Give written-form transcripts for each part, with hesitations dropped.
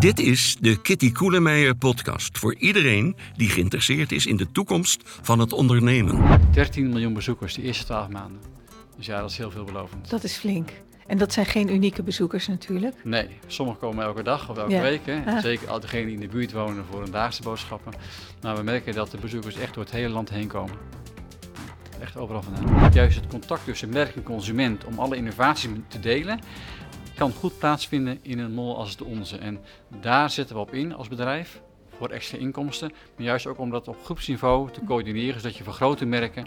Dit is de Kitty Koelemeijer podcast voor iedereen die geïnteresseerd is in de toekomst van het ondernemen. 13 miljoen bezoekers de eerste 12 maanden. Dus ja, dat is heel veelbelovend. Dat is flink. En dat zijn geen unieke bezoekers natuurlijk? Nee, sommigen komen elke dag of elke week. Hè. Ah. Zeker al degenen die in de buurt wonen voor hun dagse boodschappen. Maar we merken dat de bezoekers echt door het hele land heen komen. Echt overal vandaan. Juist het contact tussen merk en consument om alle innovaties te delen kan goed plaatsvinden in een mall als de onze. En daar zetten we op in als bedrijf voor extra inkomsten. Maar juist ook om dat op groepsniveau te coördineren, zodat je voor grote merken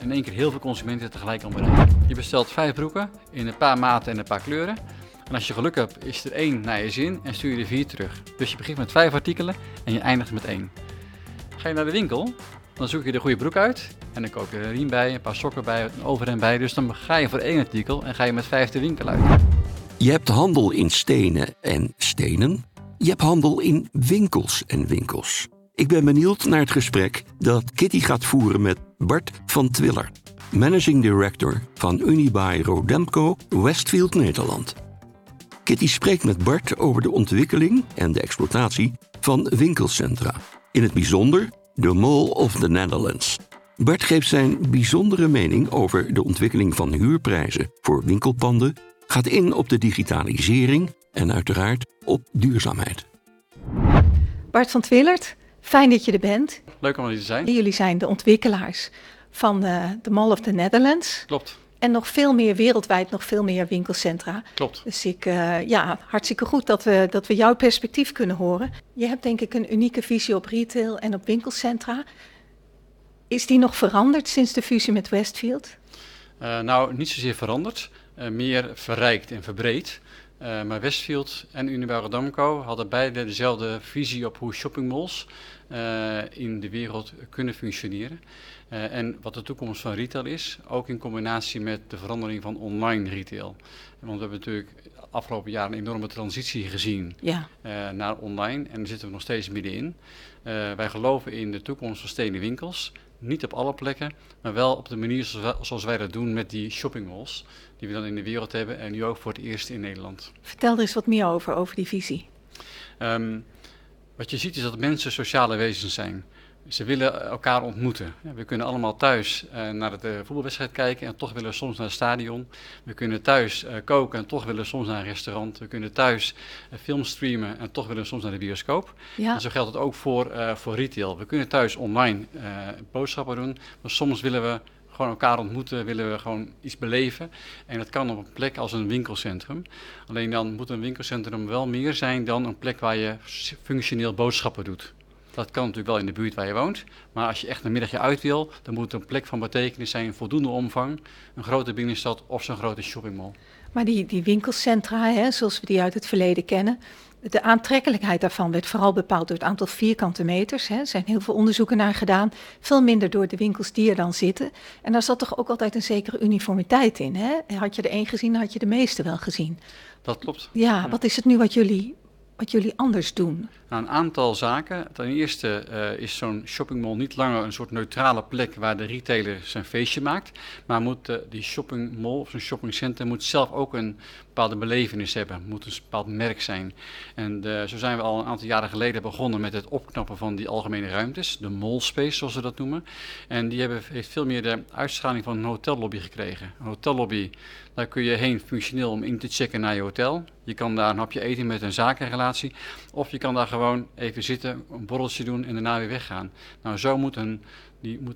in één keer heel veel consumenten tegelijk kan bereiken. Je bestelt 5 broeken in een paar maten en een paar kleuren. En als je geluk hebt, is er 1 naar je zin en stuur je er 4 terug. Dus je begint met 5 artikelen en je eindigt met 1. Ga je naar de winkel, dan zoek je de goede broek uit en dan koop je een riem bij, een paar sokken bij, een overhemd bij. Dus dan ga je voor 1 artikel en ga je met 5 de winkel uit. Je hebt handel in stenen en stenen. Je hebt handel in winkels en winkels. Ik ben benieuwd naar het gesprek dat Kitty gaat voeren met Bart van Twillert, Managing Director van Unibail-Rodamco-Westfield Nederland. Kitty spreekt met Bart over de ontwikkeling en de exploitatie van winkelcentra. In het bijzonder de Mall of the Netherlands. Bart geeft zijn bijzondere mening over de ontwikkeling van huurprijzen voor winkelpanden, gaat in op de digitalisering en uiteraard op duurzaamheid. Bart van Twillert, fijn dat je er bent. Leuk om hier te zijn. Jullie zijn de ontwikkelaars van de Mall of the Netherlands. Klopt. En nog veel meer wereldwijd, nog veel meer winkelcentra. Klopt. Dus hartstikke goed dat we jouw perspectief kunnen horen. Je hebt denk ik een unieke visie op retail en op winkelcentra. Is die nog veranderd sinds de fusie met Westfield? Niet zozeer veranderd. Meer verrijkt en verbreed. Maar Westfield en Unibail-Rodamco hadden beide dezelfde visie op hoe shoppingmalls in de wereld kunnen functioneren. En wat de toekomst van retail is, ook in combinatie met de verandering van online retail. Want we hebben natuurlijk afgelopen jaar een enorme transitie gezien naar online en daar zitten we nog steeds middenin. Wij geloven in de toekomst van stenen winkels. Niet op alle plekken, maar wel op de manier zoals wij dat doen met die shoppingmalls die we dan in de wereld hebben en nu ook voor het eerst in Nederland. Vertel er eens wat meer over die visie. Wat je ziet is dat mensen sociale wezens zijn. Ze willen elkaar ontmoeten. We kunnen allemaal thuis naar de voetbalwedstrijd kijken en toch willen we soms naar het stadion. We kunnen thuis koken en toch willen we soms naar een restaurant. We kunnen thuis film streamen en toch willen we soms naar de bioscoop. Ja. En zo geldt het ook voor retail. We kunnen thuis online boodschappen doen, maar soms willen we gewoon elkaar ontmoeten, willen we gewoon iets beleven. En dat kan op een plek als een winkelcentrum. Alleen dan moet een winkelcentrum wel meer zijn dan een plek waar je functioneel boodschappen doet. Dat kan natuurlijk wel in de buurt waar je woont, maar als je echt een middagje uit wil, dan moet het een plek van betekenis zijn, een voldoende omvang, een grote binnenstad of zo'n grote shoppingmall. Maar die winkelcentra, zoals we die uit het verleden kennen, de aantrekkelijkheid daarvan werd vooral bepaald door het aantal vierkante meters. Er zijn heel veel onderzoeken naar gedaan, veel minder door de winkels die er dan zitten. En daar zat toch ook altijd een zekere uniformiteit in. Hè? Had je er 1 gezien, dan had je de meeste wel gezien. Dat klopt. Ja. Wat is het nu wat jullie anders doen? Een aantal zaken. Ten eerste is zo'n shoppingmall niet langer een soort neutrale plek waar de retailer zijn feestje maakt. Maar moet die shoppingmall of zo'n shoppingcentrum moet zelf ook een bepaalde belevenis hebben. Moet een bepaald merk zijn. En zo zijn we al een aantal jaren geleden begonnen met het opknappen van die algemene ruimtes. De mall space, zoals we dat noemen. En die heeft veel meer de uitstraling van een hotellobby gekregen. Een hotellobby, daar kun je heen functioneel om in te checken naar je hotel. Je kan daar een hapje eten met een zakenrelatie. Of je kan daar gewoon even zitten, een borreltje doen en daarna weer weggaan. Nou, zo moet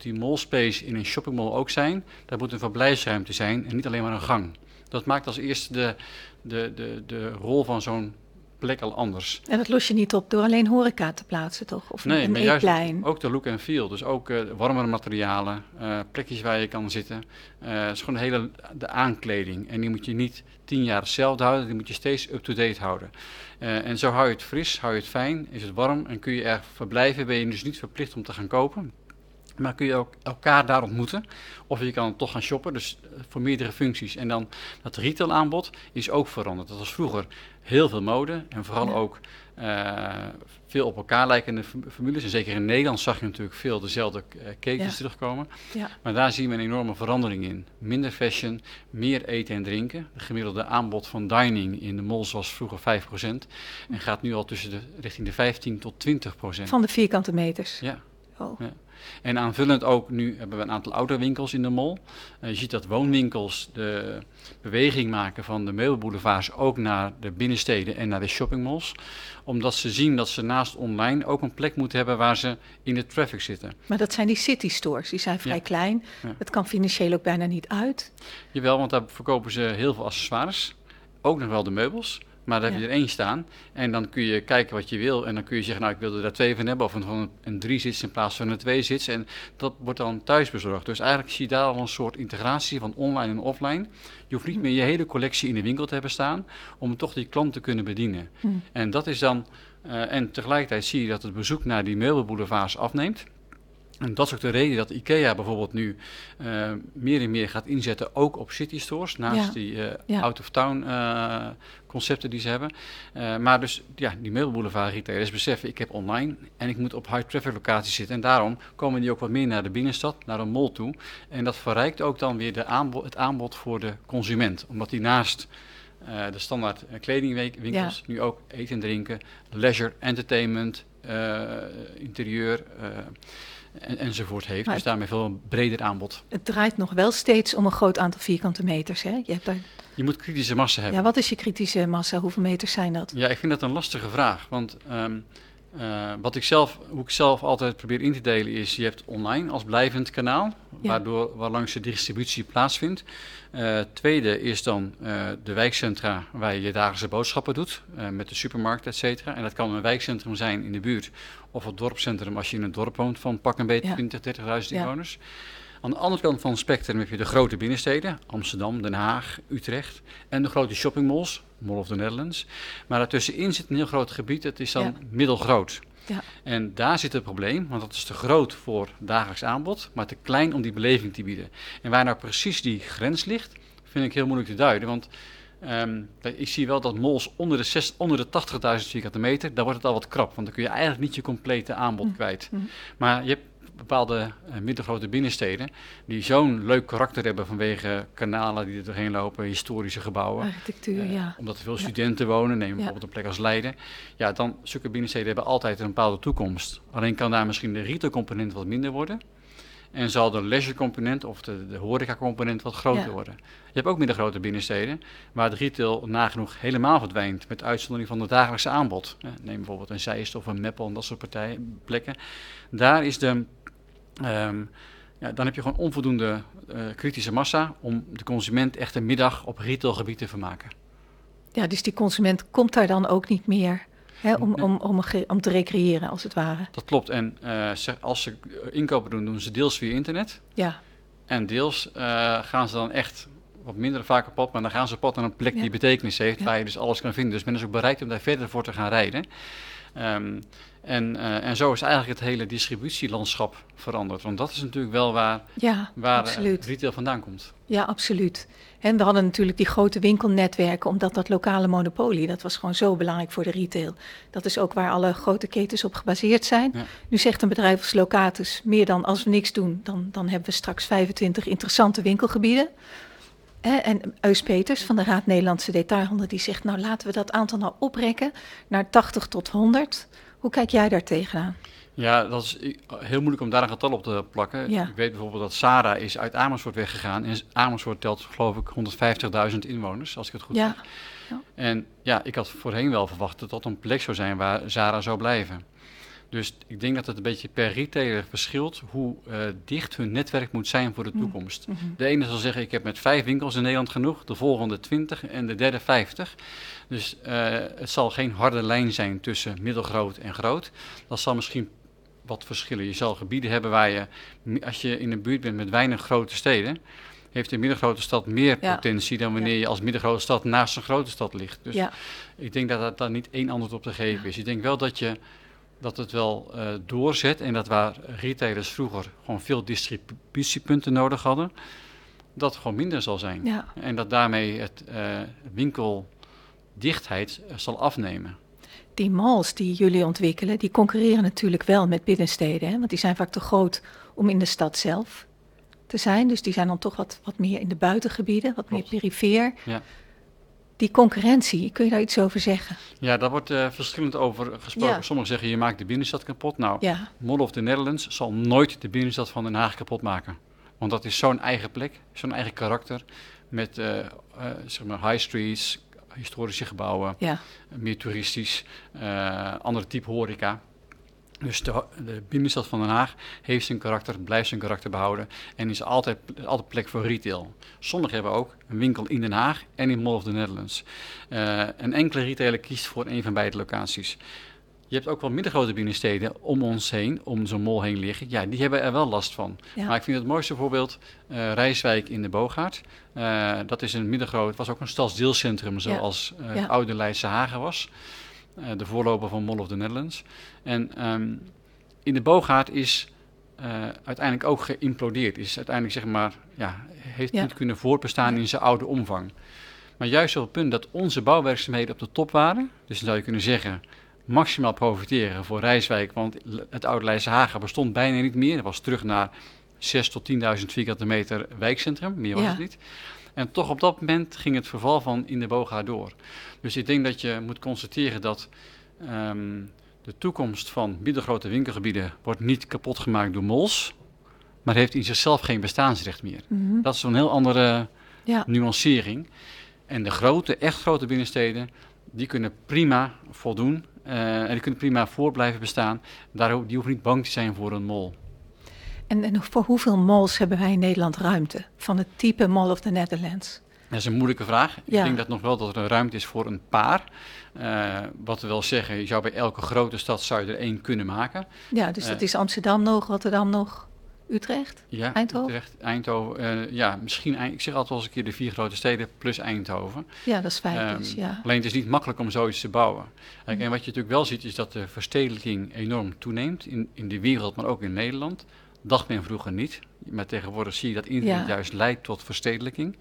die mallspace in een shoppingmall ook zijn. Daar moet een verblijfsruimte zijn en niet alleen maar een gang. Dat maakt als eerste de rol van zo'n plek al anders. En dat los je niet op door alleen horeca te plaatsen, toch? Of nee, maar juist ook de look and feel. Dus ook warmere materialen, plekjes waar je kan zitten. Het is gewoon de aankleding. En die moet je niet 10 jaar hetzelfde houden, die moet je steeds up-to-date houden. En zo hou je het fris, hou je het fijn, is het warm en kun je er verblijven. Ben je dus niet verplicht om te gaan kopen. Maar kun je ook elkaar daar ontmoeten. Of je kan toch gaan shoppen, dus voor meerdere functies. En dan dat retailaanbod is ook veranderd. Dat was vroeger heel veel mode en vooral ook veel op elkaar lijkende formules. En zeker in Nederland zag je natuurlijk veel dezelfde ketens terugkomen. Ja. Maar daar zien we een enorme verandering in. Minder fashion, meer eten en drinken. De gemiddelde aanbod van dining in de malls was vroeger 5% en gaat nu al richting de 15 tot 20%. Van de vierkante meters? Ja. Oh. Ja. En aanvullend ook, nu hebben we een aantal autowinkels in de mall. Je ziet dat woonwinkels de beweging maken van de meubelboulevards ook naar de binnensteden en naar de shoppingmalls. Omdat ze zien dat ze naast online ook een plek moeten hebben waar ze in de traffic zitten. Maar dat zijn die city stores, die zijn vrij klein. Ja. Het kan financieel ook bijna niet uit. Jawel, want daar verkopen ze heel veel accessoires. Ook nog wel de meubels. Maar daar heb je er één staan en dan kun je kijken wat je wil. En dan kun je zeggen, nou, ik wil er daar twee van hebben of een 3-zits in plaats van een 2-zits. En dat wordt dan thuis bezorgd. Dus eigenlijk zie je daar al een soort integratie van online en offline. Je hoeft niet meer je hele collectie in de winkel te hebben staan om toch die klant te kunnen bedienen. Mm. En dat is dan, en tegelijkertijd zie je dat het bezoek naar die meubelboulevards afneemt. En dat is ook de reden dat Ikea bijvoorbeeld nu meer en meer gaat inzetten, ook op city stores, naast die out-of-town concepten die ze hebben. Maar dus die meubelboulevard retailers beseffen, ik heb online en ik moet op high-traffic locaties zitten. En daarom komen die ook wat meer naar de binnenstad, naar een mall toe. En dat verrijkt ook dan weer het aanbod voor de consument, omdat die naast de standaard kledingwinkels nu ook eten en drinken, leisure, entertainment, interieur enzovoort heeft. Maar dus daarmee veel een breder aanbod. Het draait nog wel steeds om een groot aantal vierkante meters. Hè? Je moet kritische massa hebben. Ja, wat is je kritische massa? Hoeveel meters zijn dat? Ja, ik vind dat een lastige vraag. Want hoe ik zelf altijd probeer in te delen is, je hebt online als blijvend kanaal, waarlangs de distributie plaatsvindt. Tweede is dan de wijkcentra waar je je dagelijkse boodschappen doet, met de supermarkt, et cetera. En dat kan een wijkcentrum zijn in de buurt of het dorpscentrum als je in een dorp woont van pak een beetje 20.000, 30.000 inwoners. Aan de andere kant van het spectrum heb je de grote binnensteden, Amsterdam, Den Haag, Utrecht en de grote shoppingmalls, Mall of the Netherlands. Maar daartussenin zit een heel groot gebied, dat is dan middelgroot. Ja. En daar zit het probleem, want dat is te groot voor dagelijks aanbod, maar te klein om die beleving te bieden. En waar nou precies die grens ligt, vind ik heel moeilijk te duiden, want ik zie wel dat malls onder de 80.000 vierkante meter, daar wordt het al wat krap, want dan kun je eigenlijk niet je complete aanbod kwijt. Mm. Maar je hebt bepaalde middelgrote binnensteden die zo'n leuk karakter hebben vanwege kanalen die er doorheen lopen, historische gebouwen. Architectuur, omdat er veel studenten wonen, neem bijvoorbeeld een plek als Leiden. Ja, dan zulke binnensteden hebben altijd een bepaalde toekomst. Alleen kan daar misschien de retailcomponent wat minder worden en zal de leisurecomponent of de horecacomponent wat groter worden. Je hebt ook middelgrote binnensteden waar de retail nagenoeg helemaal verdwijnt, met uitzondering van het dagelijkse aanbod. Neem bijvoorbeeld een Zeist of een Meppel en dat soort plekken. Daar is dan heb je gewoon onvoldoende kritische massa om de consument echt een middag op retailgebied te vermaken. Ja, dus die consument komt daar dan ook niet meer om te recreëren, als het ware. Dat klopt. En als ze inkopen doen, doen ze deels via internet. Ja. En deels gaan ze dan echt wat minder vaak op pad, maar dan gaan ze op pad naar een plek die betekenis heeft, waar je dus alles kan vinden. Dus men is ook bereid om daar verder voor te gaan rijden. En zo is eigenlijk het hele distributielandschap veranderd. Want dat is natuurlijk wel waar retail vandaan komt. Ja, absoluut. En we hadden natuurlijk die grote winkelnetwerken, omdat dat lokale monopolie, dat was gewoon zo belangrijk voor de retail. Dat is ook waar alle grote ketens op gebaseerd zijn. Ja. Nu zegt een bedrijf als Locatus, meer dan als we niks doen, dan hebben we straks 25 interessante winkelgebieden. En Eus Peters van de Raad Nederlandse Detailhandel, die zegt, nou laten we dat aantal nou oprekken naar 80 tot 100. Hoe kijk jij daar tegenaan? Ja, dat is heel moeilijk om daar een getal op te plakken. Ja. Ik weet bijvoorbeeld dat Sarah is uit Amersfoort weggegaan. En Amersfoort telt geloof ik 150.000 inwoners, als ik het goed heb. Ja. En ik had voorheen wel verwacht dat dat een plek zou zijn waar Sarah zou blijven. Dus ik denk dat het een beetje per retailer verschilt hoe dicht hun netwerk moet zijn voor de toekomst. Mm-hmm. De ene zal zeggen, ik heb met 5 winkels in Nederland genoeg, de volgende 20 en de derde 50. Dus het zal geen harde lijn zijn tussen middelgroot en groot. Dat zal misschien wat verschillen. Je zal gebieden hebben waar je, als je in de buurt bent met weinig grote steden, heeft een middelgrote stad meer potentie dan wanneer je als middelgrote stad naast een grote stad ligt. Dus ik denk dat daar niet één antwoord op te geven is. Ik denk wel dat je dat het wel doorzet en dat waar retailers vroeger gewoon veel distributiepunten nodig hadden, dat gewoon minder zal zijn. Ja. En dat daarmee het winkeldichtheid zal afnemen. Die malls die jullie ontwikkelen, die concurreren natuurlijk wel met binnensteden, hè? Want die zijn vaak te groot om in de stad zelf te zijn. Dus die zijn dan toch wat meer in de buitengebieden, wat Klopt. Meer perifeer. Ja. Die concurrentie, kun je daar iets over zeggen? Ja, daar wordt verschillend over gesproken. Ja. Sommigen zeggen, je maakt de binnenstad kapot. Nou, ja. Mall of the Netherlands zal nooit de binnenstad van Den Haag kapot maken. Want dat is zo'n eigen plek, zo'n eigen karakter. Met zeg maar high streets, historische gebouwen, ja. meer toeristisch, andere type horeca. Dus de binnenstad van Den Haag heeft zijn karakter, blijft zijn karakter behouden en is altijd plek voor retail. Sommigen hebben ook een winkel in Den Haag en in Mall of the Netherlands. Een enkele retailer kiest voor een van beide locaties. Je hebt ook wel middengrote binnensteden om ons heen, om zo'n mall heen liggen. Ja, die hebben er wel last van. Ja. Maar ik vind het mooiste voorbeeld Rijswijk in de Bogaard. Dat is een middengroot, het was ook een stadsdeelcentrum zoals ja. Oude Leidsenhage was. De voorloper van Mall of the Netherlands. En in de Bogaard is uiteindelijk ook geïmplodeerd. Is uiteindelijk, zeg maar, ja, heeft niet kunnen voortbestaan in zijn oude omvang. Maar juist op het punt dat onze bouwwerkzaamheden op de top waren. Dus dan zou je kunnen zeggen, maximaal profiteren voor Rijswijk. Want het oude Leidsenhage bestond bijna niet meer. Dat was terug naar 6.000 tot 10.000 vierkante meter wijkcentrum. Meer was het niet. En toch op dat moment ging het verval van In de Bogaard door. Dus ik denk dat je moet constateren dat de toekomst van middelgrote winkelgebieden wordt niet kapot gemaakt door malls, maar heeft in zichzelf geen bestaansrecht meer. Mm-hmm. Dat is een heel andere nuancering. En de grote, echt grote binnensteden, die kunnen prima voldoen en die kunnen prima voor blijven bestaan. Die hoeven niet bang te zijn voor een mall. En voor hoeveel malls hebben wij in Nederland ruimte van het type Mall of the Netherlands? Dat is een moeilijke vraag. Ja. Ik denk dat nog wel dat er ruimte is voor een paar. Wat wil zeggen, je zou bij elke grote stad zou je er één kunnen maken. Ja, dus dat is Amsterdam nog, Rotterdam nog, Utrecht, ja, Eindhoven? Utrecht, Eindhoven, ik zeg altijd wel eens een keer de 4 grote steden plus Eindhoven. Ja, dat is 5 dus, ja. Alleen het is niet makkelijk om zoiets te bouwen. En wat je natuurlijk wel ziet is dat de verstedelijking enorm toeneemt in de wereld, maar ook in Nederland. Dacht men vroeger niet, maar tegenwoordig zie je dat internet juist leidt tot verstedelijking.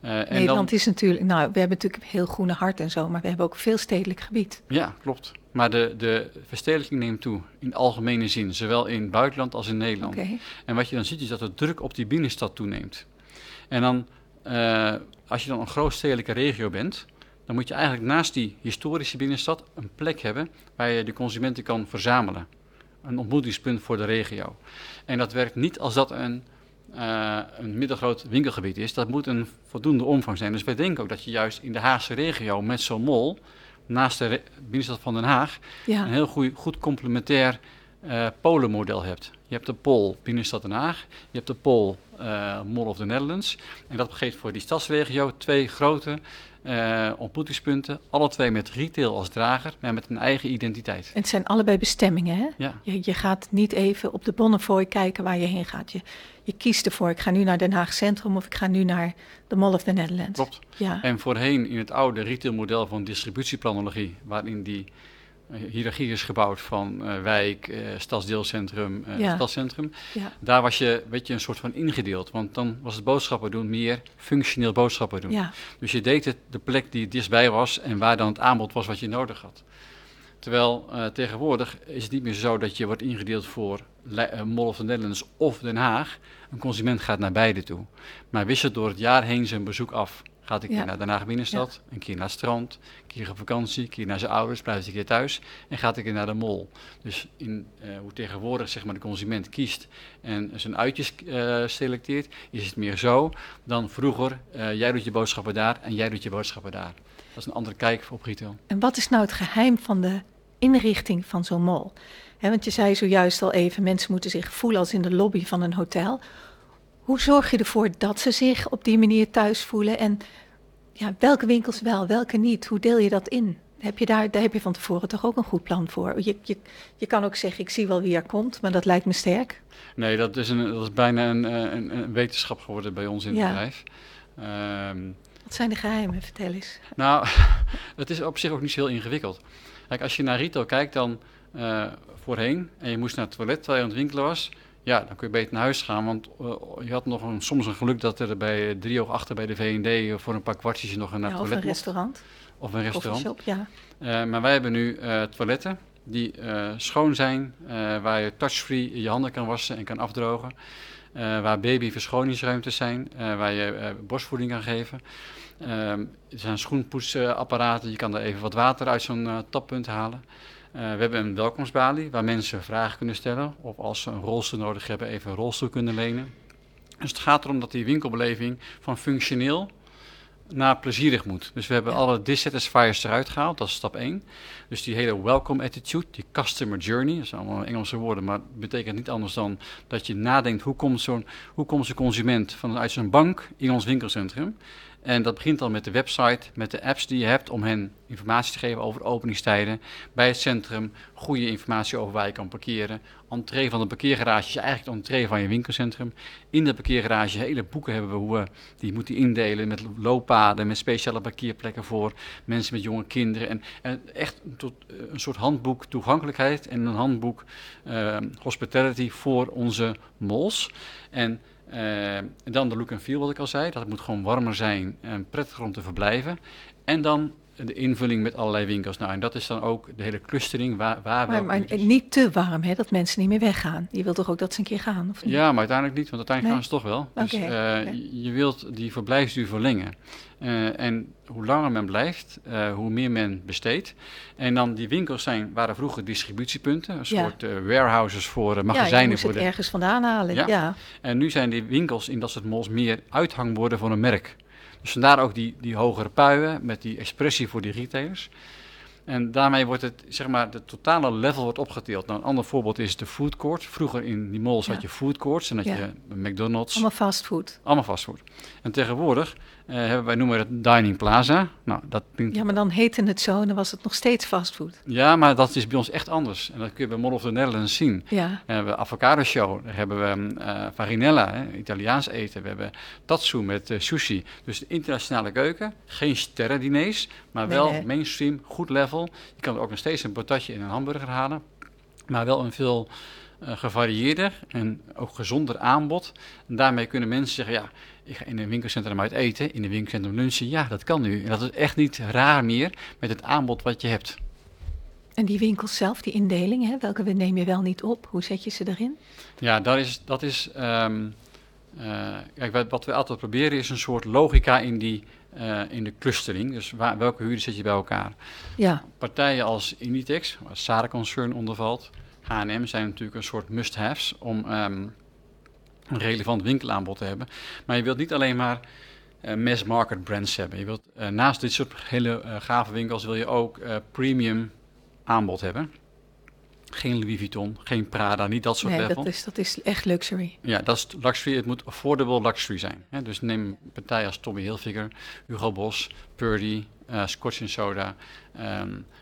Nederland is natuurlijk, we hebben natuurlijk heel groene hart en zo, maar we hebben ook veel stedelijk gebied. Ja, klopt. Maar de verstedelijking neemt toe, in algemene zin, zowel in het buitenland als in Nederland. Okay. En wat je dan ziet is dat de druk op die binnenstad toeneemt. En dan, als je dan een grootstedelijke regio bent, dan moet je eigenlijk naast die historische binnenstad een plek hebben waar je de consumenten kan verzamelen. Een ontmoetingspunt voor de regio. En dat werkt niet als dat een middelgroot winkelgebied is. Dat moet een voldoende omvang zijn. Dus wij denken ook dat je juist in de Haagse regio met zo'n mall, naast de binnenstad van Den Haag, een heel goed complementair polenmodel hebt. Je hebt de pol binnenstad Den Haag, je hebt de pol Mall of the Netherlands. En dat geeft voor die stadsregio 2 grote ontmoetingspunten, alle 2 met retail als drager, maar met een eigen identiteit. En het zijn allebei bestemmingen, hè? Ja. Je gaat niet even op de Bonnefoy kijken waar je heen gaat. Je kiest ervoor, ik ga nu naar Den Haag Centrum of ik ga nu naar de Mall of the Netherlands. Klopt. Ja. En voorheen in het oude retailmodel van distributieplanologie, waarin die hiërarchie is gebouwd van wijk, stadsdeelcentrum, stadscentrum. Ja. Daar was je een soort van ingedeeld. Want dan was het boodschappen doen meer functioneel boodschappen doen. Ja. Dus je deed het de plek die het dichtstbij was en waar dan het aanbod was wat je nodig had. Terwijl tegenwoordig is het niet meer zo dat je wordt ingedeeld voor Mall of the Netherlands of Den Haag. Een consument gaat naar beide toe. Maar wisselt door het jaar heen zijn bezoek af. Gaat een keer naar Den Haag binnenstad, een keer naar het strand, een keer op vakantie, een keer naar zijn ouders, blijft een keer thuis en gaat een keer naar de mall. Dus hoe tegenwoordig zeg maar, de consument kiest en zijn uitjes selecteert, is het meer zo dan vroeger. Jij doet je boodschappen daar en jij doet je boodschappen daar. Dat is een andere kijk op retail. En wat is nou het geheim van de inrichting van zo'n mall? He, want je zei zojuist al even, mensen moeten zich voelen als in de lobby van een hotel. Hoe zorg je ervoor dat ze zich op die manier thuis voelen? En welke winkels wel, welke niet? Hoe deel je dat in? Daar heb je van tevoren toch ook een goed plan voor? Je kan ook zeggen, ik zie wel wie er komt, maar dat lijkt me sterk. Nee, dat is bijna een wetenschap geworden bij ons in het bedrijf. Wat zijn de geheimen? Vertel eens. Nou, het is op zich ook niet zo heel ingewikkeld. Kijk, als je naar retail kijkt dan voorheen en je moest naar het toilet terwijl je aan het winkelen was, ja, dan kun je beter naar huis gaan, want je had nog soms een geluk dat er bij 3 oog achter bij de V&D voor een paar kwartjes nog naar het toilet mocht. Of een restaurant. Coffeeshop, ja. Maar wij hebben nu toiletten die schoon zijn, waar je touchfree je handen kan wassen en kan afdrogen. Waar baby verschoningsruimtes zijn, waar je borstvoeding kan geven. Er zijn schoenpoetsapparaten, je kan er even wat water uit zo'n tappunt halen. We hebben een welkomstbalie waar mensen vragen kunnen stellen. Of als ze een rolstoel nodig hebben, even een rolstoel kunnen lenen. Dus het gaat erom dat die winkelbeleving van functioneel naar plezierig moet. Dus we hebben alle dissatisfiers eruit gehaald, dat is stap 1. Dus die hele welcome attitude, die customer journey, dat zijn allemaal Engelse woorden, maar het betekent niet anders dan dat je nadenkt, hoe komt zo'n consument vanuit zijn bank in ons winkelcentrum? En dat begint dan met de website, met de apps die je hebt om hen informatie te geven over openingstijden bij het centrum, goede informatie over waar je kan parkeren, entree van de parkeergarage is eigenlijk de entree van je winkelcentrum. In de parkeergarage hele boeken hebben we hoe we die moeten indelen met looppaden, met speciale parkeerplekken voor mensen met jonge kinderen en echt tot een soort handboek toegankelijkheid en een handboek hospitality voor onze malls. En dan de look and feel, wat ik al zei. Dat moet gewoon warmer zijn en prettiger om te verblijven. En dan de invulling met allerlei winkels. Nou, en dat is dan ook de hele clustering. Maar niet te warm, hè, dat mensen niet meer weggaan. Je wilt toch ook dat ze een keer gaan? Of niet? Ja, maar uiteindelijk niet, want uiteindelijk gaan ze toch wel. Dus je wilt die verblijfsduur verlengen. En hoe langer men blijft, hoe meer men besteedt. En dan die winkels waren vroeger distributiepunten, een soort warehouses voor magazijnen. Ja, je moest het ergens vandaan halen. Ja. En nu zijn die winkels in dat soort malls meer uithangborden voor een merk. Dus vandaar ook die hogere puien met die expressie voor die retailers. En daarmee wordt het, zeg maar, de totale level wordt opgeteeld. Nou, een ander voorbeeld is de foodcourt. Vroeger in die malls had je foodcourts en had je McDonald's. Allemaal fastfood. En tegenwoordig noemen we het Dining Plaza. Nou, dat klinkt... Ja, maar dan heette het zo en dan was het nog steeds fastfood. Ja, maar dat is bij ons echt anders. En dat kun je bij Mall of the Netherlands zien. Ja. We hebben avocado show, daar hebben we farinella, Italiaans eten. We hebben tatsu met sushi. Dus de internationale keuken, geen sterrendiners, maar wel mainstream, goed level. Je kan er ook nog steeds een patatje en een hamburger halen, maar wel een veel gevarieerder en ook gezonder aanbod. En daarmee kunnen mensen zeggen, ja, ik ga in een winkelcentrum uit eten, in een winkelcentrum lunchen. Ja, dat kan nu. En dat is echt niet raar meer met het aanbod wat je hebt. En die winkels zelf, die indeling, hè? Welke neem je wel niet op? Hoe zet je ze erin? Ja, kijk, wat we altijd proberen is een soort logica in de clustering. Dus welke huurders zet je bij elkaar? Ja. Partijen als Inditex, waar Sarah concern ondervalt, H&M zijn natuurlijk een soort must-haves om een relevant winkelaanbod te hebben. Maar je wilt niet alleen maar mass market brands hebben. Je wilt naast dit soort hele gave winkels wil je ook premium aanbod hebben. Geen Louis Vuitton, geen Prada, niet dat soort level. Dat is echt luxury. Ja, dat is luxury. Het moet affordable luxury zijn. Hè? Dus neem partijen als Tommy Hilfiger, Hugo Boss, Purdy, Scotch & Soda.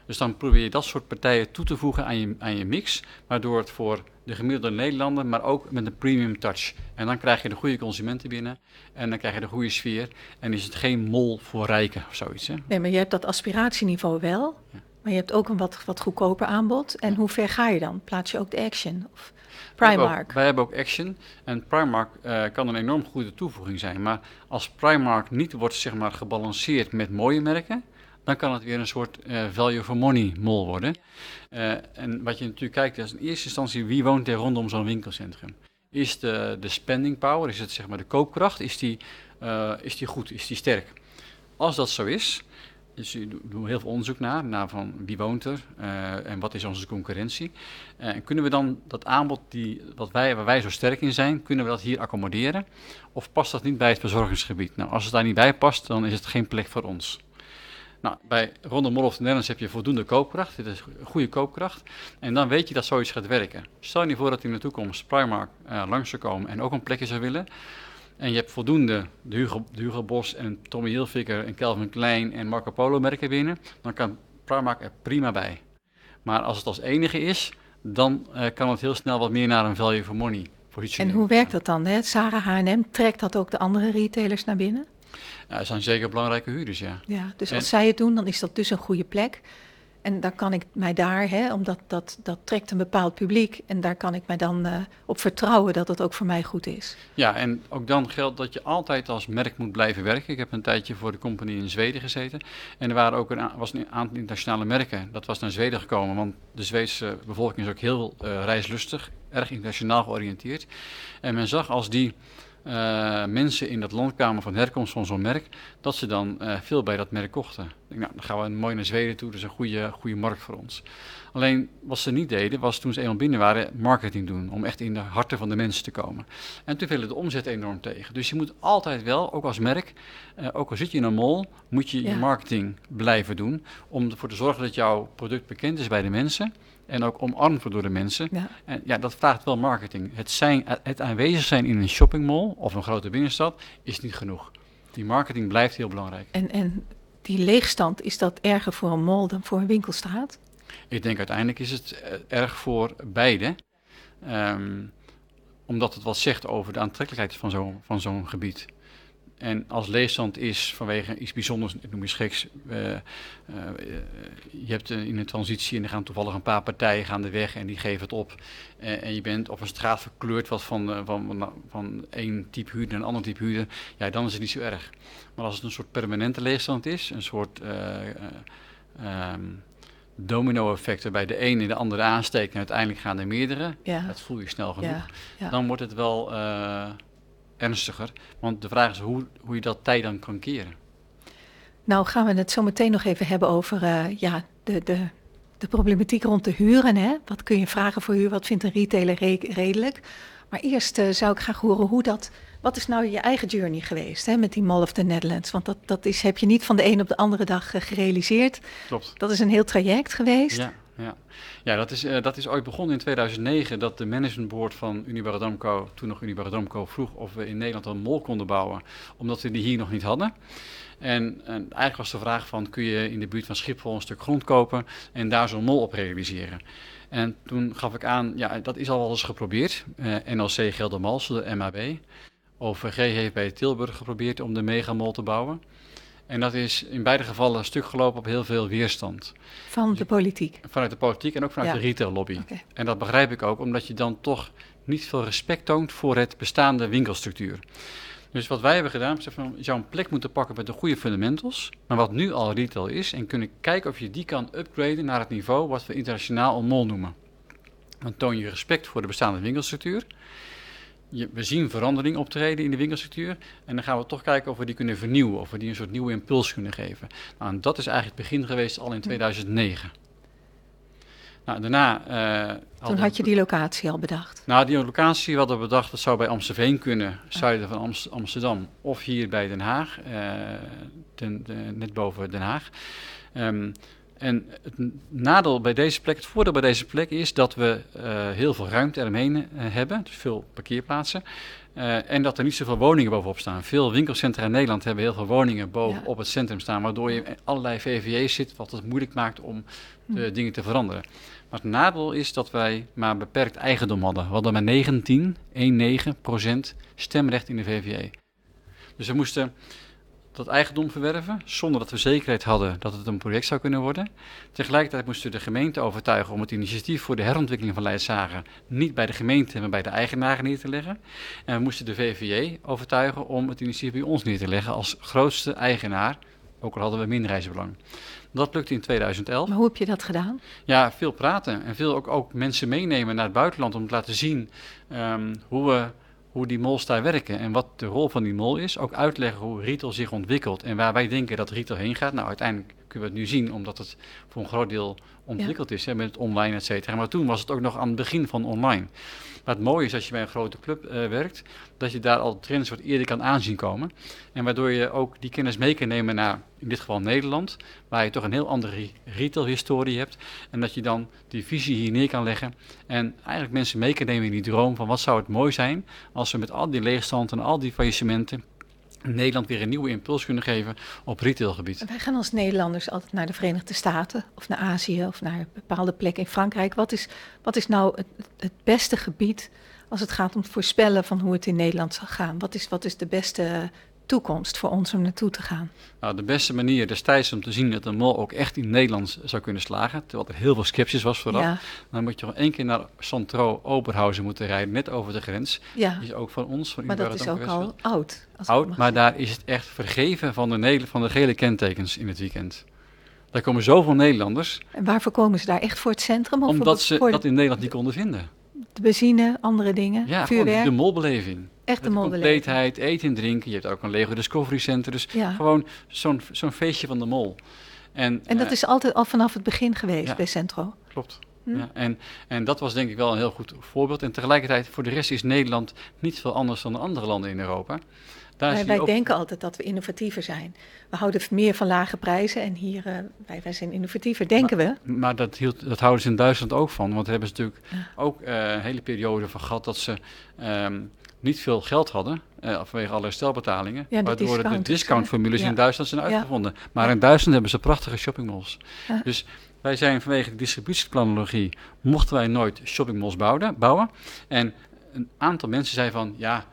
Dus dan probeer je dat soort partijen toe te voegen aan je mix, waardoor het voor de gemiddelde Nederlander, maar ook met een premium touch. En dan krijg je de goede consumenten binnen en dan krijg je de goede sfeer. En is het geen mol voor rijken of zoiets. Hè? Nee, maar je hebt dat aspiratieniveau wel. Ja. Maar je hebt ook een wat goedkoper aanbod. En hoe ver ga je dan? Plaats je ook de Action of Primark? Wij hebben ook Action. En Primark kan een enorm goede toevoeging zijn. Maar als Primark niet wordt, zeg maar, gebalanceerd met mooie merken, dan kan het weer een soort value for money mol worden. En wat je natuurlijk kijkt, is in eerste instantie wie woont er rondom zo'n winkelcentrum. Is de spending power, is het, zeg maar, de koopkracht, is die goed, is die sterk? Als dat zo is, dus we doen heel veel onderzoek naar van wie woont er en wat is onze concurrentie. Kunnen we dan dat aanbod waar wij zo sterk in zijn, kunnen we dat hier accommoderen? Of past dat niet bij het verzorgingsgebied? Nou, als het daar niet bij past, dan is het geen plek voor ons. Nou, bij rondom Mall of the Netherlands heb je voldoende koopkracht. Dit is goede koopkracht. En dan weet je dat zoiets gaat werken. Stel je voor dat in de toekomst Primark langs zou komen en ook een plekje zou willen. En je hebt voldoende de Hugo Boss en Tommy Hilfiger en Calvin Klein en Marco Polo merken binnen. Dan kan Primark er prima bij. Maar als het als enige is, dan kan het heel snel wat meer naar een value for money positioneren. En hoe werkt dat dan? Hè? Sarah, H&M, trekt dat ook de andere retailers naar binnen? Ja, dat zijn zeker belangrijke huurders, ja. Ja, dus als zij het doen, dan is dat dus een goede plek. En dan kan ik mij daar, omdat dat trekt een bepaald publiek... en daar kan ik mij dan op vertrouwen dat het ook voor mij goed is. Ja, en ook dan geldt dat je altijd als merk moet blijven werken. Ik heb een tijdje voor de company in Zweden gezeten. En er waren ook was een aantal internationale merken. Dat was naar Zweden gekomen, want de Zweedse bevolking is ook heel reislustig... erg internationaal georiënteerd. En men zag als die... mensen in dat land kwamen van herkomst van zo'n merk, dat ze dan veel bij dat merk kochten. Ik denk, nou, dan gaan we mooi naar Zweden toe, dat is een goede markt voor ons. Alleen, wat ze niet deden, was toen ze eenmaal binnen waren, marketing doen, om echt in de harten van de mensen te komen. En toen viel het de omzet enorm tegen. Dus je moet altijd wel, ook als merk, ook al zit je in een mall, moet je je marketing blijven doen, om ervoor te zorgen dat jouw product bekend is bij de mensen, en ook omarmd wordt door de mensen. Ja. En ja, dat vraagt wel marketing. Het aanwezig zijn in een shoppingmall of een grote binnenstad is niet genoeg. Die marketing blijft heel belangrijk. En die leegstand, is dat erger voor een mall dan voor een winkelstraat? Ik denk uiteindelijk is het erg voor beide. Omdat het wat zegt over de aantrekkelijkheid van zo'n gebied. En als leegstand is vanwege iets bijzonders, ik noem iets geks, je hebt in een transitie en er gaan toevallig een paar partijen gaan de weg en die geven het op. En je bent op een straat verkleurd wat van één type huurder naar een ander type huurder, ja, dan is het niet zo erg. Maar als het een soort permanente leegstand is, een soort domino-effect waarbij de een in de andere aansteekt en uiteindelijk gaan er meerdere, dat voel je snel genoeg, dan wordt het wel... ernstiger, want de vraag is hoe je dat tij dan kan keren. Nou gaan we het zo meteen nog even hebben over de problematiek rond de huren. Hè? Wat kun je vragen voor huur, wat vindt een retailer redelijk? Maar eerst zou ik graag horen wat is nou je eigen journey geweest met die Mall of the Netherlands? Want dat heb je niet van de een op de andere dag gerealiseerd. Klopt. Dat is een heel traject geweest. Ja. Ja, dat is ooit begonnen in 2009 dat de managementboard van Unibail-Rodamco, toen nog Unibail-Rodamco, vroeg of we in Nederland een mall konden bouwen, omdat we die hier nog niet hadden. En eigenlijk was de vraag van, kun je in de buurt van Schiphol een stuk grond kopen en daar zo'n mall op realiseren? En toen gaf ik aan, ja, dat is al wel eens geprobeerd. NLC Geldermalsen, de MAB. OVG heeft bij Tilburg geprobeerd om de megamall te bouwen. En dat is in beide gevallen stuk gelopen op heel veel weerstand. Van de politiek? Vanuit de politiek en ook vanuit de retaillobby. Okay. En dat begrijp ik ook, omdat je dan toch niet veel respect toont voor het bestaande winkelstructuur. Dus wat wij hebben gedaan, is van, je zou een plek moeten pakken met de goede fundamentals, maar wat nu al retail is, en kunnen kijken of je die kan upgraden naar het niveau wat we internationaal een mall noemen. Dan toon je respect voor de bestaande winkelstructuur. We zien verandering optreden in de winkelstructuur en dan gaan we toch kijken of we die kunnen vernieuwen, of we die een soort nieuwe impuls kunnen geven. Nou, en dat is eigenlijk het begin geweest al in 2009. Nou, daarna... Toen had je die locatie al bedacht? Nou, die locatie hadden we bedacht, dat zou bij Amstelveen kunnen, zuiden van Amsterdam, of hier bij Den Haag, net boven Den Haag. En het nadeel bij deze plek, het voordeel bij deze plek is dat we heel veel ruimte eromheen hebben, dus veel parkeerplaatsen. En dat er niet zoveel woningen bovenop staan. Veel winkelcentra in Nederland hebben heel veel woningen bovenop het centrum staan, waardoor je allerlei VVE's zit, wat het moeilijk maakt om de dingen te veranderen. Maar het nadeel is dat wij maar beperkt eigendom hadden. We hadden maar 19,19% stemrecht in de VVE. Dus we moesten dat eigendom verwerven, zonder dat we zekerheid hadden dat het een project zou kunnen worden. Tegelijkertijd moesten we de gemeente overtuigen om het initiatief voor de herontwikkeling van Leidsenhage niet bij de gemeente, maar bij de eigenaar neer te leggen. En we moesten de VVJ overtuigen om het initiatief bij ons neer te leggen als grootste eigenaar, ook al hadden we minderheidsbelang. Dat lukte in 2011. Maar hoe heb je dat gedaan? Ja, veel praten en veel ook mensen meenemen naar het buitenland om te laten zien hoe die malls daar werken en wat de rol van die mall is. Ook uitleggen hoe retail zich ontwikkelt en waar wij denken dat retail heen gaat. Nou, uiteindelijk kunnen we het nu zien, omdat het voor een groot deel ontwikkeld is, hè, met het online, et cetera. Maar toen was het ook nog aan het begin van online. Maar het mooie is, als je bij een grote club werkt, dat je daar al trends wat eerder kan aanzien komen. En waardoor je ook die kennis mee kan nemen naar, in dit geval Nederland, waar je toch een heel andere retailhistorie hebt. En dat je dan die visie hier neer kan leggen. En eigenlijk mensen mee kan nemen in die droom van wat zou het mooi zijn als we met al die leegstand en al die faillissementen Nederland weer een nieuwe impuls kunnen geven op retailgebied. Wij gaan als Nederlanders altijd naar de Verenigde Staten of naar Azië of naar een bepaalde plek in Frankrijk. Wat is nou het beste gebied als het gaat om het voorspellen van hoe het in Nederland zal gaan? Wat is de beste toekomst voor ons om naartoe te gaan? Nou, de beste manier destijds om te zien dat een mall ook echt in Nederland zou kunnen slagen, terwijl er heel veel sceptisch was vooraf, ja. Dan moet je nog één keer naar Santro-Oberhausen moeten rijden, net over de grens. Ja. Dat is ook van ons. Van maar dat is ook al oud. Oud, maar daar is het echt vergeven van de gele kentekens in het weekend. Daar komen zoveel Nederlanders. En waarvoor komen ze daar? Echt voor het centrum? Of omdat ze dat in Nederland niet konden vinden. De benzine, andere dingen, ja, vuurwerk. De molbeleving. Echt de molbeleving. Compleetheid, eten en drinken. Je hebt ook een Lego Discovery Center. Dus ja. Gewoon zo'n feestje van de mol. En dat is altijd al vanaf het begin geweest, ja, bij Centro. Klopt. Hm? Ja, en dat was denk ik wel een heel goed voorbeeld. En tegelijkertijd, voor de rest is Nederland niet veel anders dan de andere landen in Europa. Wij denken altijd dat we innovatiever zijn. We houden meer van lage prijzen en hier, wij zijn innovatiever, denken we. Maar dat houden ze in Duitsland ook van. Want daar hebben ze natuurlijk ook een hele periode van gehad dat ze niet veel geld hadden. Vanwege alle herstelbetalingen. Ja, waardoor de discountformules in Duitsland zijn uitgevonden. Maar in Duitsland hebben ze prachtige shoppingmalls. Ja. Dus wij zijn vanwege de distributieplanologie, mochten wij nooit shoppingmalls bouwen. En een aantal mensen zei van, ja...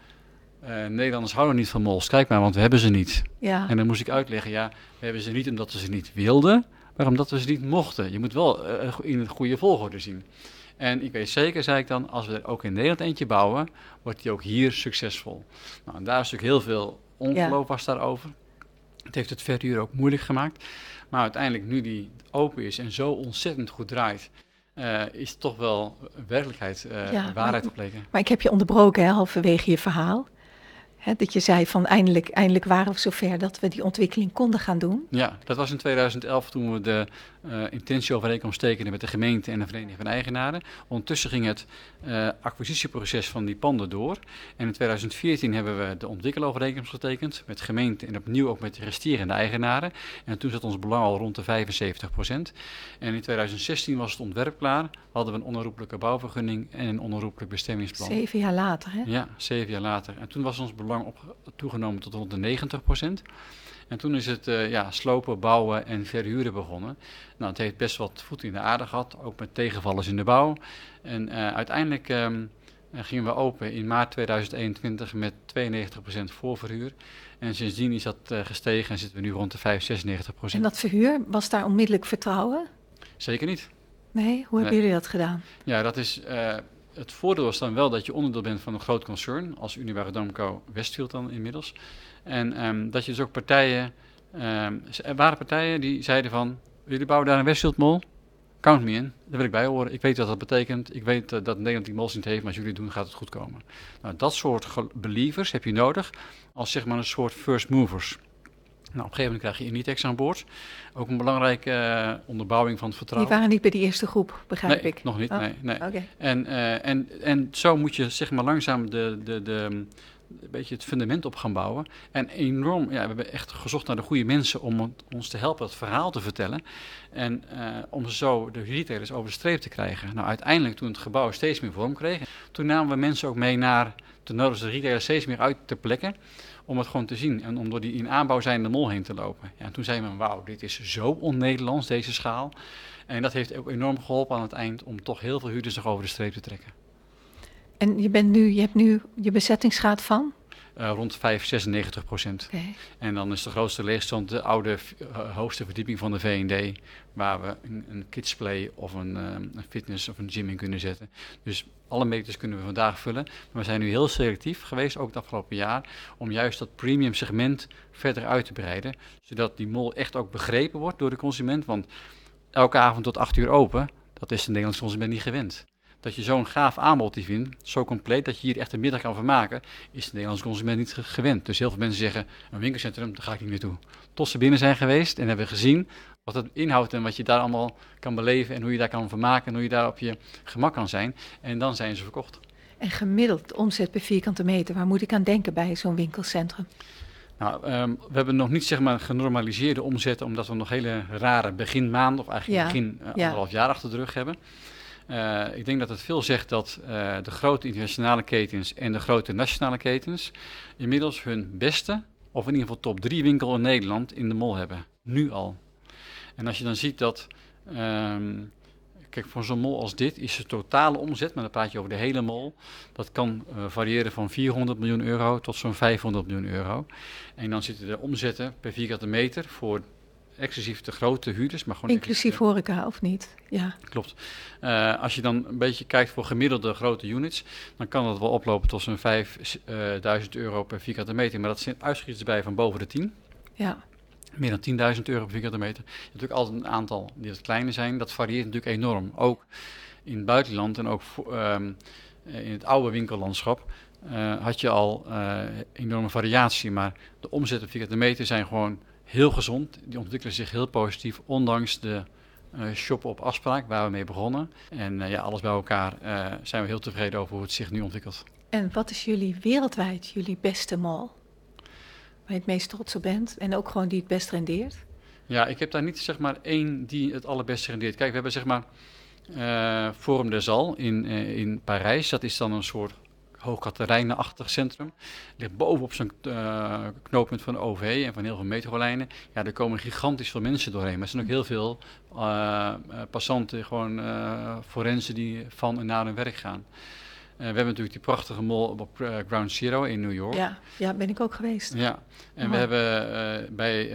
Nederlanders houden niet van malls. Kijk maar, want we hebben ze niet. Ja. En dan moest ik uitleggen, we hebben ze niet omdat we ze niet wilden, maar omdat we ze niet mochten. Je moet wel in het goede volgorde zien. En ik weet zeker, zei ik dan, als we er ook in Nederland eentje bouwen, wordt die ook hier succesvol. Nou, en daar is natuurlijk heel veel ongeloof was daarover. Het heeft het verhuur ook moeilijk gemaakt. Maar uiteindelijk, nu die open is en zo ontzettend goed draait, is toch wel werkelijkheid, waarheid gebleken. Maar ik heb je onderbroken, hè, halverwege je verhaal. He, dat je zei van eindelijk waren we zover dat we die ontwikkeling konden gaan doen. Ja, dat was in 2011 toen we de intentieovereenkomst tekenden met de gemeente en de Vereniging van Eigenaren. Ondertussen ging het acquisitieproces van die panden door. En in 2014 hebben we de ontwikkelovereenkomst getekend met de gemeente en opnieuw ook met de resterende eigenaren. En toen zat ons belang al rond de 75%. En in 2016 was het ontwerp klaar. Hadden we een onherroepelijke bouwvergunning en een onherroepelijk bestemmingsplan. 7 jaar later, hè? Ja, 7 jaar later. En toen was ons belang toegenomen tot rond de 90%. En toen is het slopen, bouwen en verhuren begonnen. Nou, het heeft best wat voet in de aarde gehad, ook met tegenvallers in de bouw. En uiteindelijk gingen we open in maart 2021 met 92% voorverhuur. En sindsdien is dat gestegen en zitten we nu rond de 95%. En dat verhuur, was daar onmiddellijk vertrouwen? Zeker niet. Nee? Hoe hebben jullie dat gedaan? Ja, dat is... Het voordeel is dan wel dat je onderdeel bent van een groot concern, als Unibail-Rodamco-Westfield dan inmiddels. En dat je dus ook partijen... er waren partijen die zeiden van, jullie bouwen daar een Westfield mall? Count me in, daar wil ik bij horen. Ik weet wat dat betekent. Ik weet dat Nederland die malls niet heeft, maar als jullie doen gaat het goed komen. Nou, dat soort believers heb je nodig als zeg maar een soort first movers. Nou, op een gegeven moment krijg je Unitex aan boord. Ook een belangrijke onderbouwing van het vertrouwen. Die waren niet bij die eerste groep, begrijp ik. Nog niet, oh, nee. Okay. En zo moet je zeg maar langzaam een beetje het fundament op gaan bouwen. En enorm, we hebben echt gezocht naar de goede mensen om ons te helpen dat verhaal te vertellen. En om zo de retailers over de streep te krijgen. Nou, uiteindelijk toen het gebouw steeds meer vorm kreeg, toen namen we mensen ook mee naar, toen nodigden de retailers steeds meer uit ter plekke. Om het gewoon te zien en om door die in aanbouw zijnde mol heen te lopen. Ja, en toen zeiden we, wauw, dit is zo on-Nederlands, deze schaal. En dat heeft ook enorm geholpen aan het eind om toch heel veel huurders nog over de streep te trekken. En je hebt nu je bezettingsgraad van? Rond 95%. Okay. En dan is de grootste leegstand de oude hoogste verdieping van de V&D, waar we een kidsplay of een fitness of een gym in kunnen zetten. Dus alle meters kunnen we vandaag vullen. Maar we zijn nu heel selectief geweest, ook het afgelopen jaar, om juist dat premium segment verder uit te breiden. Zodat die mall echt ook begrepen wordt door de consument. Want elke avond tot 8 uur open, dat is de Nederlandse consument niet gewend. Dat je zo'n gaaf aanbod die vindt, zo compleet, dat je hier echt een middag kan van maken, is de Nederlandse consument niet gewend. Dus heel veel mensen zeggen, een winkelcentrum, daar ga ik niet naartoe. Tot ze binnen zijn geweest en hebben gezien wat het inhoudt en wat je daar allemaal kan beleven en hoe je daar kan vermaken en hoe je daar op je gemak kan zijn. En dan zijn ze verkocht. En gemiddeld omzet per vierkante meter, waar moet ik aan denken bij zo'n winkelcentrum? Nou, we hebben nog niet zeg maar genormaliseerde omzetten, omdat we nog hele rare beginmaanden of eigenlijk anderhalf jaar achter de rug hebben. Ik denk dat het veel zegt dat de grote internationale ketens en de grote nationale ketens inmiddels hun beste, of in ieder geval top 3 winkel in Nederland in de mall hebben. Nu al. En als je dan ziet dat Kijk, voor zo'n mall als dit is de totale omzet, maar dan praat je over de hele mall. Dat kan variëren van 400 miljoen euro tot zo'n 500 miljoen euro. En dan zitten de omzetten per vierkante meter voor exclusief de grote huurders. Maar gewoon inclusief horeca of niet? Ja. Klopt. Als je dan een beetje kijkt voor gemiddelde grote units, dan kan dat wel oplopen tot zo'n 5.000 euro per vierkante meter. Maar dat zijn uitschieters bij van boven de 10. Ja. Meer dan 10.000 euro per vierkante meter. Je hebt natuurlijk altijd een aantal die wat kleiner zijn. Dat varieert natuurlijk enorm. Ook in het buitenland en ook in het oude winkellandschap had je al enorme variatie. Maar de omzet per vierkante meter zijn gewoon heel gezond. Die ontwikkelen zich heel positief, ondanks de shoppen op afspraak waar we mee begonnen. En ja, alles bij elkaar zijn we heel tevreden over hoe het zich nu ontwikkelt. En wat is jullie wereldwijd jullie beste mall? Waar je het meest trots op bent en ook gewoon die het best rendeert? Ja, ik heb daar niet zeg maar één die het allerbest rendeert. Kijk, we hebben zeg maar Forum des Halles in Parijs. Dat is dan een soort Hoogkaterijnen-achtig centrum. Ligt bovenop zo'n knooppunt van OV en van heel veel metrolijnen. Ja, er komen gigantisch veel mensen doorheen. Maar er zijn ook heel veel passanten, gewoon forensen die van en naar hun werk gaan. We hebben natuurlijk die prachtige mall op Ground Zero in New York. Ja, ja, ben ik ook geweest. Ja, en we hebben bij...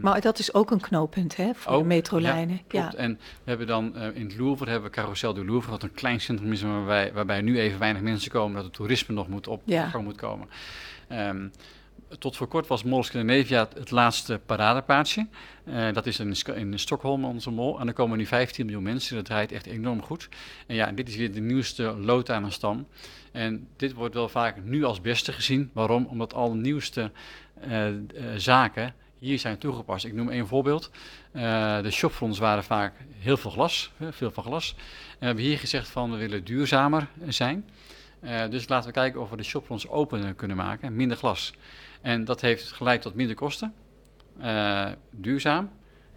maar dat is ook een knooppunt, hè, voor ook, de metrolijnen. Ja, ja. En we hebben dan in het Louvre, hebben we Carousel du Louvre, wat een klein centrum is waarbij nu even weinig mensen komen, dat het toerisme nog moet op gang moet komen. Tot voor kort was Mall Scandinavia het laatste paradepaardje. Dat is in Stockholm onze mall. En dan komen nu 15 miljoen mensen. Dat draait echt enorm goed. En ja, dit is weer de nieuwste lood aan een stam. En dit wordt wel vaak nu als beste gezien. Waarom? Omdat al de nieuwste zaken hier zijn toegepast. Ik noem één voorbeeld. De shopfronts waren vaak heel veel glas. Veel van glas. En we hebben hier gezegd van we willen duurzamer zijn. Dus laten we kijken of we de shopfronts opener kunnen maken. Minder glas. En dat heeft geleid tot minder kosten, duurzaam.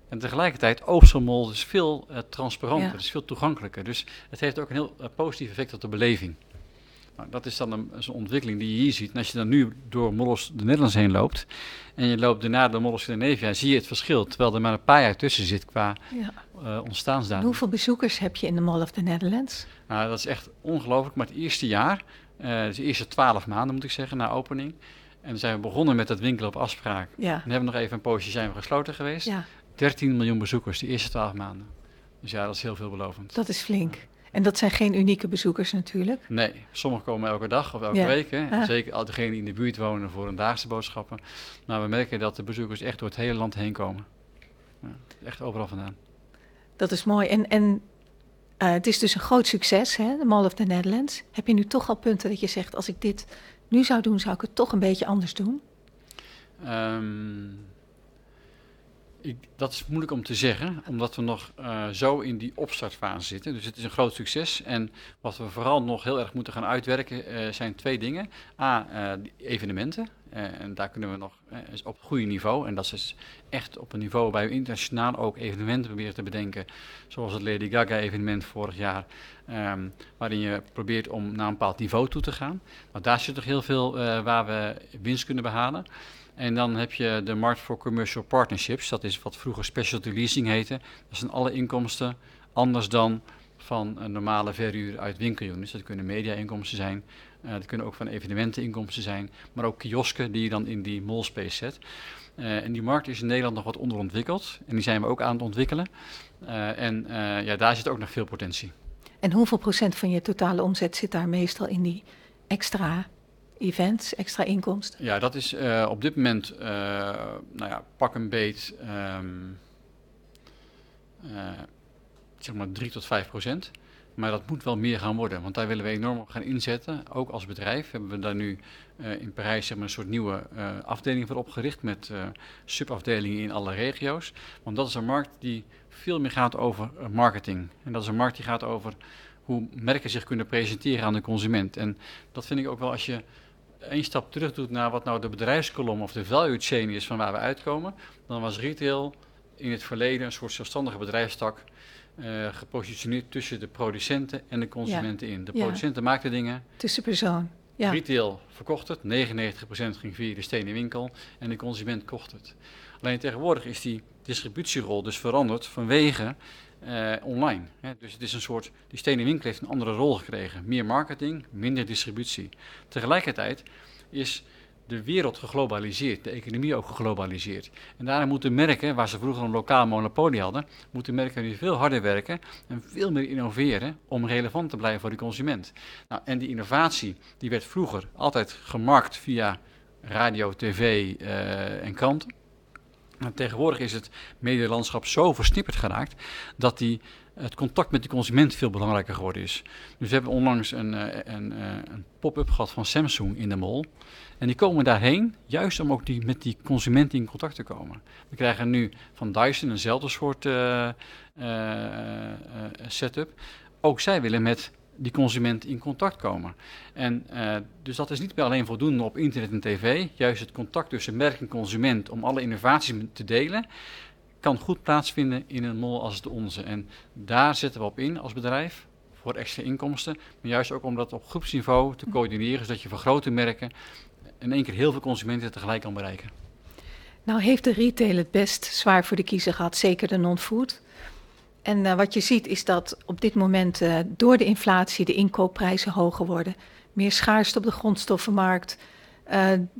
En tegelijkertijd oogst zo'n mall dus veel transparanter, dus veel toegankelijker. Dus het heeft ook een heel positief effect op de beleving. Nou, dat is dan zo'n ontwikkeling die je hier ziet. En als je dan nu door Mall of the Netherlands heen loopt en je loopt daarna door Mall of Scandinavia, zie je het verschil. Terwijl er maar een paar jaar tussen zit qua ontstaansdatum. Hoeveel bezoekers heb je in de Mall of the Netherlands? Nou, dat is echt ongelooflijk. Maar het eerste jaar, dus de eerste 12 maanden moet ik zeggen, na opening. En dan zijn we begonnen met dat winkelen op afspraak. Ja. En hebben we nog even een poosje zijn we gesloten geweest. Ja. 13 miljoen bezoekers, de eerste 12 maanden. Dus ja, dat is heel veelbelovend. Dat is flink. Ja. En dat zijn geen unieke bezoekers natuurlijk? Nee, sommigen komen elke dag of elke week. Hè. Ah. Zeker al degenen die in de buurt wonen voor hun dagse boodschappen. Maar we merken dat de bezoekers echt door het hele land heen komen. Ja, echt overal vandaan. Dat is mooi. En het is dus een groot succes, hè, de Mall of the Netherlands. Heb je nu toch al punten dat je zegt, als ik dit nu zou doen, zou ik het toch een beetje anders doen? Dat is moeilijk om te zeggen, omdat we nog zo in die opstartfase zitten. Dus het is een groot succes. En wat we vooral nog heel erg moeten gaan uitwerken zijn twee dingen. Die evenementen. En daar kunnen we nog op een goede niveau. En dat is echt op een niveau waar we internationaal ook evenementen proberen te bedenken. Zoals het Lady Gaga evenement vorig jaar. Waarin je probeert om naar een bepaald niveau toe te gaan. Maar daar zit nog heel veel waar we winst kunnen behalen. En dan heb je de markt voor commercial partnerships. Dat is wat vroeger specialty leasing heette. Dat zijn alle inkomsten anders dan van een normale verhuur uit winkelunits. Dat kunnen media-inkomsten zijn. Dat kunnen ook van evenementen-inkomsten zijn. Maar ook kiosken die je dan in die mallspace zet. En die markt is in Nederland nog wat onderontwikkeld. En die zijn we ook aan het ontwikkelen. Daar zit ook nog veel potentie. En hoeveel procent van je totale omzet zit daar meestal in die extra events, extra inkomsten? Ja, dat is op dit moment, pak een beet, zeg maar 3 tot 5%. Maar dat moet wel meer gaan worden, want daar willen we enorm op gaan inzetten. Ook als bedrijf hebben we daar nu in Parijs zeg maar, een soort nieuwe afdeling voor opgericht met subafdelingen in alle regio's. Want dat is een markt die veel meer gaat over marketing. En dat is een markt die gaat over hoe merken zich kunnen presenteren aan de consument. En dat vind ik ook wel als je één stap terug doet naar wat nou de bedrijfskolom of de value chain is van waar we uitkomen. Dan was retail in het verleden een soort zelfstandige bedrijfstak gepositioneerd tussen de producenten en de consumenten in. De producenten maakten dingen. Tussenpersoon. Ja. Retail verkocht het, 99% ging via de stenen winkel en de consument kocht het. Alleen tegenwoordig is die distributierol dus veranderd vanwege online. Hè. Dus het is een soort, die stenen winkel heeft een andere rol gekregen. Meer marketing, minder distributie. Tegelijkertijd is de wereld geglobaliseerd, de economie ook geglobaliseerd. En daarom moeten merken, waar ze vroeger een lokaal monopolie hadden, moeten merken nu veel harder werken en veel meer innoveren om relevant te blijven voor de consument. Nou, en die innovatie, die werd vroeger altijd gemarkt via radio, tv en kranten. En tegenwoordig is het medialandschap zo versnipperd geraakt dat het contact met de consument veel belangrijker geworden is. Dus we hebben onlangs een pop-up gehad van Samsung in de mall. En die komen daarheen, juist om ook met die consumenten in contact te komen. We krijgen nu van Dyson eenzelfde soort setup. Ook zij willen met die consument in contact komen. En dus dat is niet meer alleen voldoende op internet en tv. Juist het contact tussen merk en consument om alle innovaties te delen, kan goed plaatsvinden in een mall als de onze. En daar zetten we op in als bedrijf, voor extra inkomsten. Maar juist ook om dat op groepsniveau te coördineren, zodat je voor grote merken in één keer heel veel consumenten tegelijk kan bereiken. Nou heeft de retail het best zwaar voor de kiezer gehad, zeker de non-food. En wat je ziet is dat op dit moment door de inflatie de inkoopprijzen hoger worden. Meer schaarste op de grondstoffenmarkt.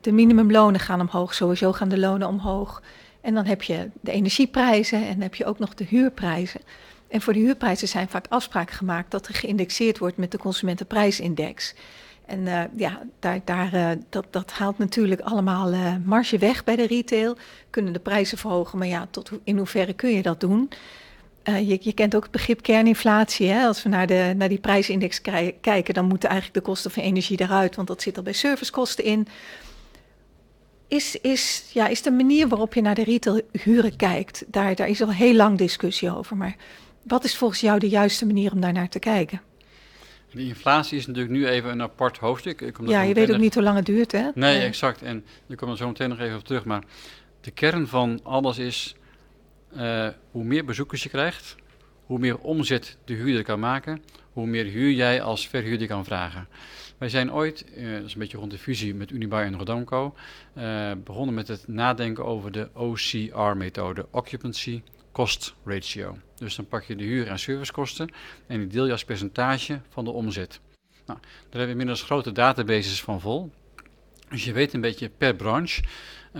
De minimumlonen gaan omhoog, sowieso gaan de lonen omhoog. En dan heb je de energieprijzen en dan heb je ook nog de huurprijzen. En voor de huurprijzen zijn vaak afspraken gemaakt dat er geïndexeerd wordt met de consumentenprijsindex. En dat haalt natuurlijk allemaal marge weg bij de retail. Kunnen de prijzen verhogen, maar ja, in hoeverre kun je dat doen? Je kent ook het begrip kerninflatie. Hè? Als we naar die prijsindex kijken, dan moeten eigenlijk de kosten van energie eruit, want dat zit al bij servicekosten in. Is de manier waarop je naar de retailhuren kijkt, daar is al heel lang discussie over. Maar wat is volgens jou de juiste manier om daar naar te kijken? De inflatie is natuurlijk nu even een apart hoofdstuk. Je weet ook niet hoe lang het duurt, hè? Nee, exact. En daar komen we zo meteen nog even op terug. Maar de kern van alles is, hoe meer bezoekers je krijgt, hoe meer omzet de huurder kan maken, hoe meer huur jij als verhuurder kan vragen. Wij zijn ooit, dat is een beetje rond de fusie met Unibail-Rodamco, begonnen met het nadenken over de OCR-methode, Occupancy Cost Ratio. Dus dan pak je de huur- en servicekosten en die deel je als percentage van de omzet. Nou, daar hebben we inmiddels grote databases van vol. Dus je weet een beetje per branche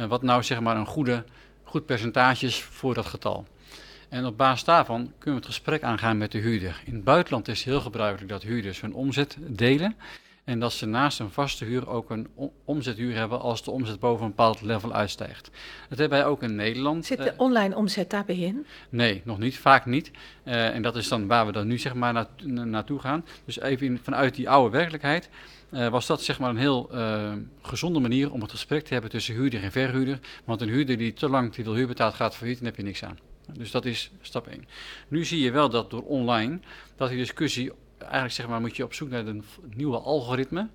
wat nou zeg maar een goed percentage is voor dat getal. En op basis daarvan kunnen we het gesprek aangaan met de huurder. In het buitenland is het heel gebruikelijk dat huurders hun omzet delen en dat ze naast een vaste huur ook een omzethuur hebben als de omzet boven een bepaald level uitstijgt. Dat hebben wij ook in Nederland. Zit de online omzet daarbij in? Nee, nog niet, vaak niet. En dat is dan waar we dan nu zeg maar naartoe gaan. Dus even vanuit die oude werkelijkheid was dat zeg maar een heel gezonde manier om het gesprek te hebben tussen huurder en verhuurder. Want een huurder die te lang te veel huur betaalt gaat failliet en daar heb je niks aan. Dus dat is stap 1. Nu zie je wel dat door online, dat die discussie, eigenlijk zeg maar moet je op zoek naar een nieuwe algoritme,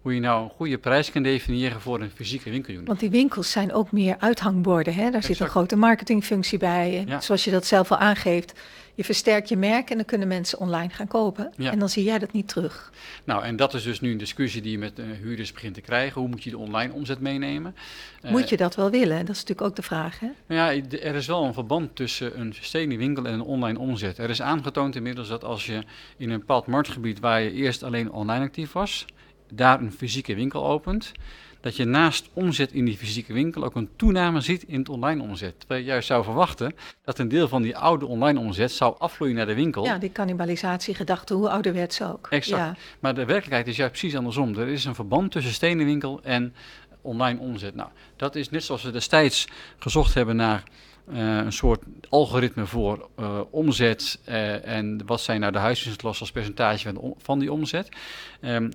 hoe je nou een goede prijs kan definiëren voor een fysieke winkelunit. Want die winkels zijn ook meer uithangborden, hè? Daar exact. Zit een grote marketingfunctie bij. En ja. Zoals je dat zelf al aangeeft, je versterkt je merk en dan kunnen mensen online gaan kopen. Ja. En dan zie jij dat niet terug. Nou, en dat is dus nu een discussie die je met huurders begint te krijgen. Hoe moet je de online omzet meenemen? Moet je dat wel willen? Dat is natuurlijk ook de vraag, hè? Nou ja, er is wel een verband tussen een stenen winkel en een online omzet. Er is aangetoond inmiddels dat als je in een bepaald marktgebied waar je eerst alleen online actief was, daar een fysieke winkel opent, dat je naast omzet in die fysieke winkel ook een toename ziet in het online omzet. Terwijl je juist zou verwachten dat een deel van die oude online omzet zou afvloeien naar de winkel. Ja, die cannibalisatiegedachte, hoe ouderwets ook. Exact. Ja. Maar de werkelijkheid is juist precies andersom. Er is een verband tussen stenenwinkel en online omzet. Nou, dat is net zoals we destijds gezocht hebben naar een soort algoritme voor omzet en wat zijn nou de huisvestingsklassen als percentage van die omzet,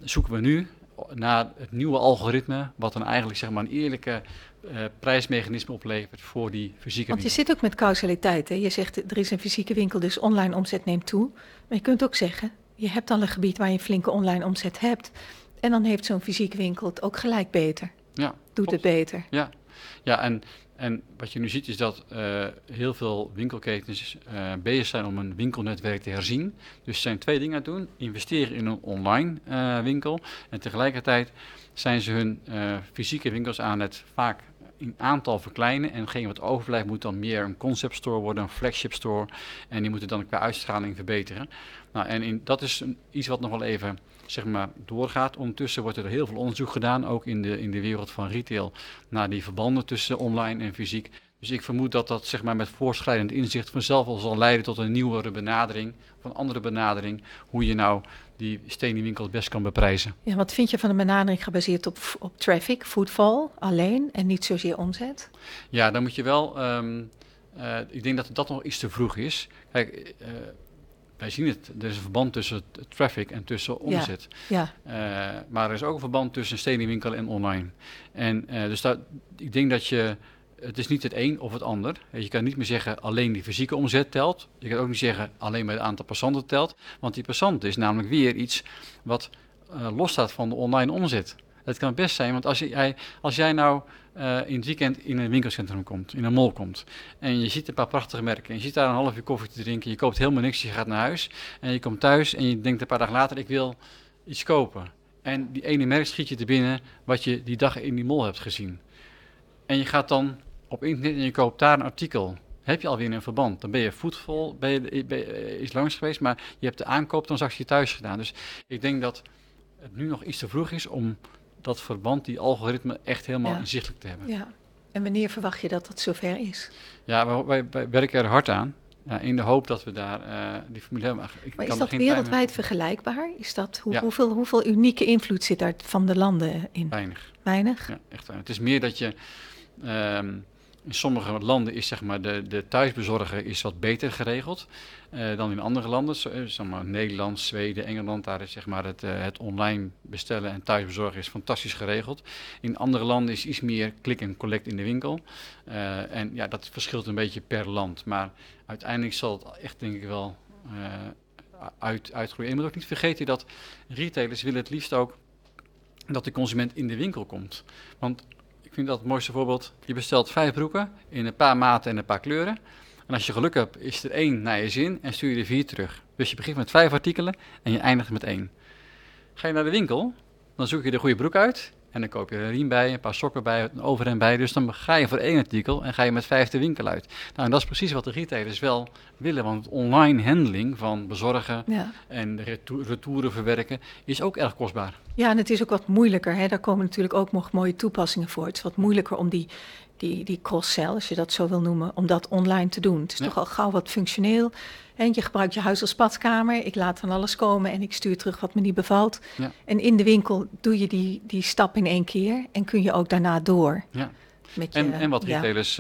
zoeken we nu naar het nieuwe algoritme wat dan eigenlijk zeg maar een eerlijke prijsmechanisme oplevert voor die fysieke winkel. Want je zit ook met causaliteit, hè? Je zegt er is een fysieke winkel, dus online omzet neemt toe. Maar je kunt ook zeggen, je hebt al een gebied waar je een flinke online omzet hebt en dan heeft zo'n fysieke winkel het ook gelijk beter. Ja, doet klopt. Het beter. Ja, en wat je nu ziet is dat heel veel winkelketens bezig zijn om hun winkelnetwerk te herzien. Dus er zijn twee dingen aan het doen. Investeren in een online winkel. En tegelijkertijd zijn ze hun fysieke winkels aan het vaak in aantal verkleinen en hetgeen wat overblijft moet dan meer een concept store worden, een flagship store. En die moeten dan qua uitstraling verbeteren. Nou, en dat is iets wat nog wel even doorgaat. Ondertussen wordt er heel veel onderzoek gedaan, ook in de wereld van retail, naar die verbanden tussen online en fysiek. Dus ik vermoed dat dat met voortschrijdend inzicht vanzelf al zal leiden tot een nieuwere benadering, of een andere benadering, hoe je nou die stenenwinkel het best kan beprijzen. Ja, wat vind je van een benadering gebaseerd op traffic, footfall alleen en niet zozeer omzet? Ja, dan moet je wel, ik denk dat dat nog iets te vroeg is. Kijk, wij zien het, er is een verband tussen traffic en tussen omzet. Ja, ja. Maar er is ook een verband tussen stenenwinkel en online. En dus ik denk dat het is niet het een of het ander. Je kan niet meer zeggen alleen die fysieke omzet telt. Je kan ook niet zeggen alleen maar het aantal passanten telt. Want die passant is namelijk weer iets wat los staat van de online omzet. Het kan best zijn, want als jij nou in het weekend in een winkelcentrum komt, in een mall komt, en je ziet een paar prachtige merken, en je zit daar een half uur koffie te drinken, je koopt helemaal niks, je gaat naar huis, en je komt thuis en je denkt een paar dagen later, ik wil iets kopen. En die ene merk schiet je te binnen wat je die dag in die mall hebt gezien. En je gaat dan op internet en je koopt daar een artikel. Heb je alweer een verband. Dan ben je voetvol, ben je iets langs geweest, maar je hebt de aankooptransactie thuis gedaan. Dus ik denk dat het nu nog iets te vroeg is om dat verband, die algoritme, echt helemaal inzichtelijk te hebben. Ja. En wanneer verwacht je dat dat zover is? Ja, wij werken er hard aan. Ja, in de hoop dat we daar die formule hebben. Maar is dat wereldwijd vergelijkbaar? Is dat hoeveel unieke invloed zit daar van de landen in? Weinig. Weinig? Ja, echt weinig. Het is meer dat je... in sommige landen is de thuisbezorger is wat beter geregeld dan in andere landen. Nederland, Zweden, Engeland, daar is het online bestellen en thuisbezorgen is fantastisch geregeld. In andere landen is iets meer click en collect in de winkel. En ja, dat verschilt een beetje per land. Maar uiteindelijk zal het echt denk ik wel uitgroeien. Je moet ook niet vergeten dat retailers willen het liefst ook dat de consument in de winkel komt. Want ik vind dat het mooiste voorbeeld. Je bestelt 5 broeken in een paar maten en een paar kleuren. En als je geluk hebt, is er 1 naar je zin en stuur je er 4 terug. Dus je begint met 5 artikelen en je eindigt met 1. Ga je naar de winkel, dan zoek je de goede broek uit. En dan koop je een riem bij, een paar sokken bij, een overhemd bij. Dus dan ga je voor 1 artikel en ga je met 5 de winkel uit. Nou, en dat is precies wat de retailers wel willen. Want online handling van bezorgen en retouren verwerken is ook erg kostbaar. Ja, en het is ook wat moeilijker. Hè? Daar komen natuurlijk ook nog mooie toepassingen voor. Het is wat moeilijker om die cross-sell, als je dat zo wil noemen, om dat online te doen. Het is toch al gauw wat functioneel. En je gebruikt je huis als badkamer. Ik laat van alles komen en ik stuur terug wat me niet bevalt. Ja. En in de winkel doe je die stap in 1 keer en kun je ook daarna door. Ja. En wat retailers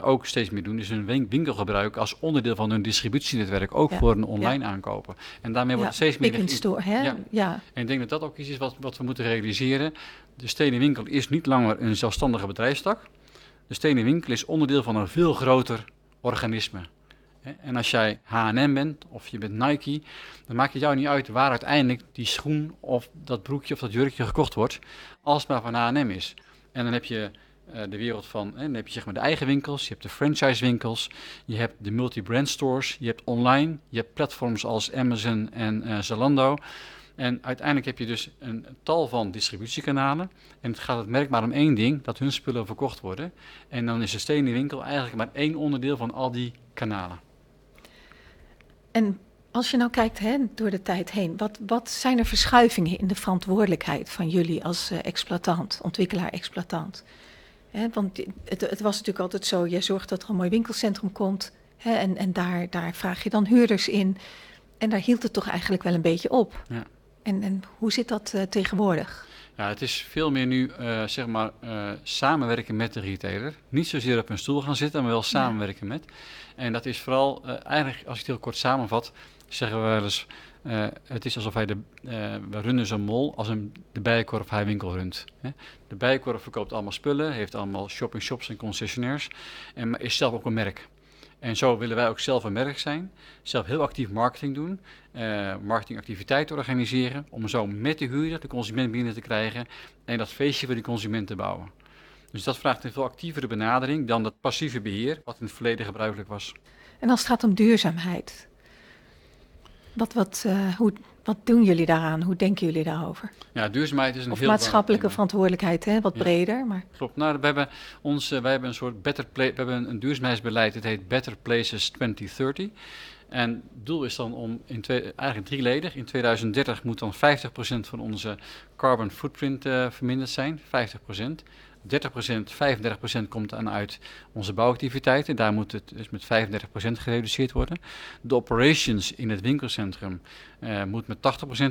ook steeds meer doen, is hun winkel gebruiken als onderdeel van hun distributienetwerk, ook voor hun online aankopen. En daarmee wordt het steeds meer... En ik denk dat dat ook iets is wat we moeten realiseren. De stenenwinkel is niet langer een zelfstandige bedrijfstak. De stenenwinkel is onderdeel van een veel groter organisme. En als jij H&M bent of je bent Nike, dan maakt het jou niet uit waar uiteindelijk die schoen of dat broekje of dat jurkje gekocht wordt, als het maar van H&M is. En dan heb je de wereld van, dan heb je de eigen winkels, je hebt de franchise winkels, je hebt de multi-brand stores, je hebt online, je hebt platforms als Amazon en Zalando. En uiteindelijk heb je dus een tal van distributiekanalen. En het gaat het merk maar om 1 ding, dat hun spullen verkocht worden. En dan is de stenenwinkel eigenlijk maar 1 onderdeel van al die kanalen. En als je nou kijkt door de tijd heen, wat zijn er verschuivingen in de verantwoordelijkheid van jullie als exploitant, ontwikkelaar-exploitant? Want het was natuurlijk altijd zo, je zorgt dat er een mooi winkelcentrum komt en daar vraag je dan huurders in. En daar hield het toch eigenlijk wel een beetje op. Ja. En hoe zit dat tegenwoordig? Ja, het is veel meer nu samenwerken met de retailer. Niet zozeer op een stoel gaan zitten, maar wel samenwerken met. En dat is vooral, eigenlijk als ik het heel kort samenvat, zeggen we wel eens, het is alsof we runnen zo'n mall als de Bijenkorf haar winkel runt. Hè? De Bijenkorf verkoopt allemaal spullen, heeft allemaal shops en concessionaires en is zelf ook een merk. En zo willen wij ook zelf een merk zijn, zelf heel actief marketing doen, marketingactiviteiten organiseren, om zo met de huurder de consument binnen te krijgen en dat feestje voor die consument te bouwen. Dus dat vraagt een veel actievere benadering dan dat passieve beheer, wat in het verleden gebruikelijk was. En als het gaat om duurzaamheid? Wat doen jullie daaraan? Hoe denken jullie daarover? Ja, duurzaamheid is een heel maatschappelijke verantwoordelijkheid, hè? Wat breder. Maar... Klopt. Nou, wij hebben een soort we hebben een duurzaamheidsbeleid. Het heet Better Places 2030. En het doel is dan om eigenlijk drieledig. In 2030 moet dan 50% van onze carbon footprint verminderd zijn. 50%. 35% komt dan uit onze bouwactiviteiten. Daar moet het dus met 35% gereduceerd worden. De operations in het winkelcentrum moet met 80%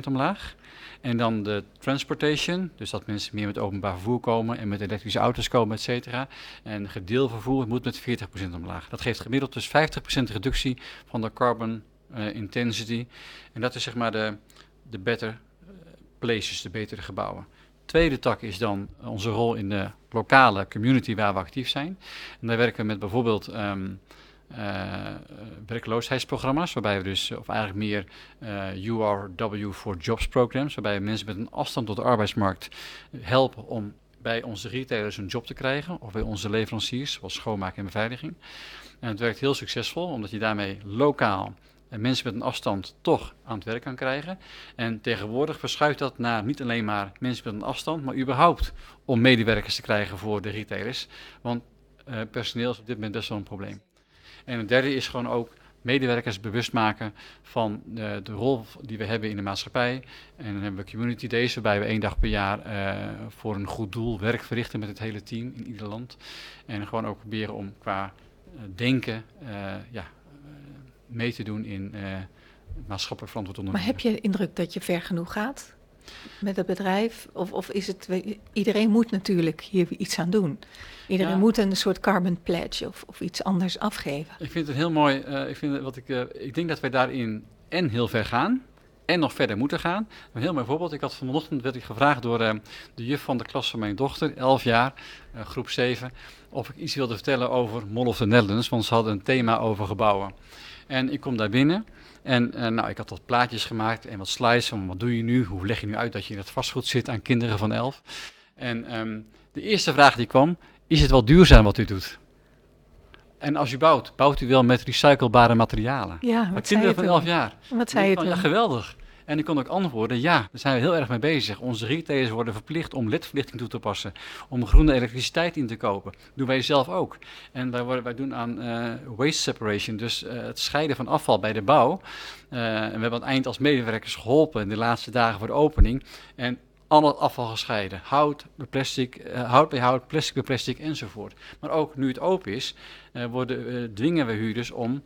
omlaag. En dan de transportation, dus dat mensen meer met openbaar vervoer komen en met elektrische auto's komen, et cetera. En gedeelvervoer moet met 40% omlaag. Dat geeft gemiddeld dus 50% reductie van de carbon intensity. En dat is zeg maar de better places, de betere gebouwen. De tweede tak is dan onze rol in de lokale community waar we actief zijn. En daar werken we met bijvoorbeeld werkloosheidsprogramma's, waarbij we dus, of eigenlijk meer URW for Jobs programs, waarbij we mensen met een afstand tot de arbeidsmarkt helpen om bij onze retailers een job te krijgen, of bij onze leveranciers, zoals schoonmaak en beveiliging. En het werkt heel succesvol, omdat je daarmee lokaal en mensen met een afstand toch aan het werk kan krijgen. En tegenwoordig verschuift dat naar niet alleen maar mensen met een afstand, maar überhaupt om medewerkers te krijgen voor de retailers. Want personeel is op dit moment best wel een probleem. En het derde is gewoon ook medewerkers bewust maken van de rol die we hebben in de maatschappij. En dan hebben we community days, waarbij we 1 dag per jaar voor een goed doel werk verrichten met het hele team in ieder land. En gewoon ook proberen om qua denken... mee te doen in maatschappelijk verantwoord ondernemen. Maar heb je de indruk dat je ver genoeg gaat met het bedrijf? Of is het... Iedereen moet natuurlijk hier iets aan doen. Iedereen moet een soort carbon pledge of iets anders afgeven. Ik vind het heel mooi. Ik denk dat wij daarin en heel ver gaan en nog verder moeten gaan. Een heel mooi voorbeeld. Ik had vanochtend werd ik gevraagd door de juf van de klas van mijn dochter, 11 jaar, groep 7, of ik iets wilde vertellen over Mall of the Netherlands, want ze hadden een thema over gebouwen. En ik kom daar binnen en ik had wat plaatjes gemaakt en wat slides van wat doe je nu, hoe leg je nu uit dat je in het vastgoed zit aan kinderen van 11. En de eerste vraag die kwam, is het wel duurzaam wat u doet? En als u bouwt, bouwt u wel met recyclebare materialen? Ja, wat kinderen van 11 jaar. Wat zei je toen? Ja, geweldig. En ik kon ook antwoorden, ja, daar zijn we heel erg mee bezig. Onze retailers worden verplicht om ledverlichting toe te passen, om groene elektriciteit in te kopen. Dat doen wij zelf ook. En wij doen aan waste separation, dus het scheiden van afval bij de bouw. En we hebben aan het eind als medewerkers geholpen in de laatste dagen voor de opening. En al het afval gescheiden, hout bij hout, plastic bij plastic enzovoort. Maar ook nu het open is, dwingen we huurders om...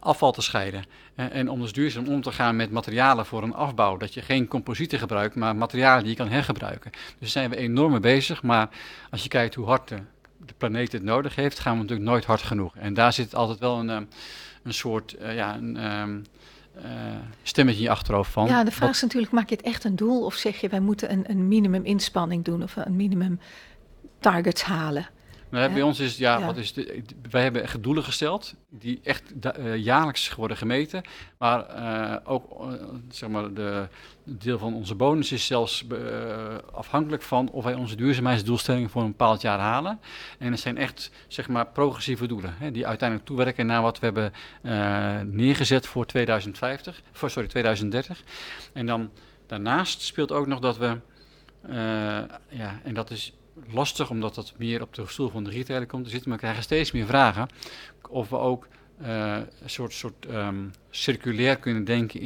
afval te scheiden en om dus duurzaam om te gaan met materialen voor een afbouw. Dat je geen composieten gebruikt, maar materialen die je kan hergebruiken. Dus daar zijn we enorm mee bezig, maar als je kijkt hoe hard de planeet het nodig heeft, gaan we natuurlijk nooit hard genoeg. En daar zit altijd wel een soort stemmetje in je achterhoofd van. Ja, de vraag is natuurlijk, maak je het echt een doel of zeg je wij moeten een minimum inspanning doen of een minimum targets halen? Maar bij ons is, wij hebben doelen gesteld die echt jaarlijks worden gemeten. Maar de deel van onze bonus is zelfs afhankelijk van of wij onze duurzaamheidsdoelstellingen voor een bepaald jaar halen. En het zijn echt, progressieve doelen, hè, die uiteindelijk toewerken naar wat we hebben neergezet voor 2030. En dan daarnaast speelt ook nog dat we, en dat is... lastig, omdat dat meer op de stoel van de retailer komt te zitten. Maar we krijgen steeds meer vragen of we ook een soort circulair kunnen denken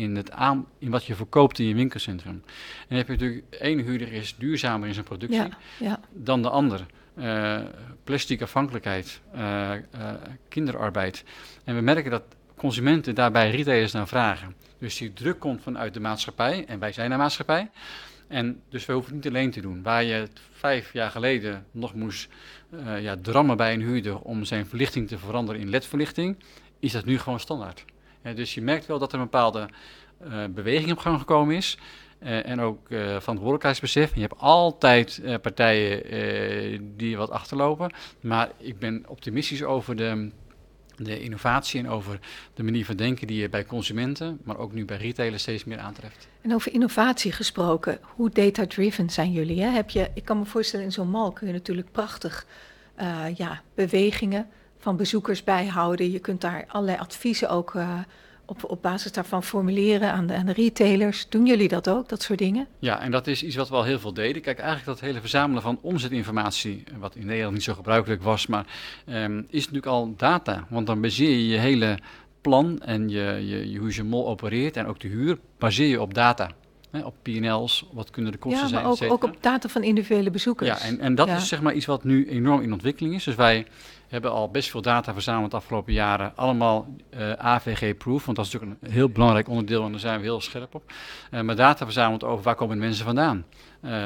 in wat je verkoopt in je winkelcentrum. En dan heb je natuurlijk, één huurder is duurzamer in zijn productie dan de ander. Plastic afhankelijkheid, kinderarbeid. En we merken dat consumenten daarbij retailers naar vragen. Dus die druk komt vanuit de maatschappij, en wij zijn een maatschappij. En dus we hoeven het niet alleen te doen. Waar je 5 jaar geleden nog moest drammen bij een huurder om zijn verlichting te veranderen in ledverlichting, is dat nu gewoon standaard. Dus je merkt wel dat er een bepaalde beweging op gang gekomen is. En ook verantwoordelijkheidsbesef. Je hebt altijd partijen die wat achterlopen. Maar ik ben optimistisch over de innovatie en over de manier van denken die je bij consumenten, maar ook nu bij retailers steeds meer aantreft. En over innovatie gesproken, hoe data-driven zijn jullie? Hè? Ik kan me voorstellen, in zo'n mall kun je natuurlijk prachtig bewegingen van bezoekers bijhouden. Je kunt daar allerlei adviezen ook op basis daarvan formuleren aan de retailers. Doen jullie dat ook, dat soort dingen? Ja, en dat is iets wat we al heel veel deden. Kijk, eigenlijk dat hele verzamelen van omzetinformatie, wat in Nederland niet zo gebruikelijk was, maar is natuurlijk al data. Want dan baseer je je hele plan en hoe je mol opereert en ook de huur, baseer je op data. Hè, op P&L's, wat kunnen de kosten zijn, et cetera. Ja, maar ook op data van individuele bezoekers. Ja, en dat is zeg maar iets wat nu enorm in ontwikkeling is. Dus wij hebben al best veel data verzameld de afgelopen jaren. Allemaal AVG-proof, want dat is natuurlijk een heel belangrijk onderdeel en daar zijn we heel scherp op. Maar data verzameld over waar komen de mensen vandaan?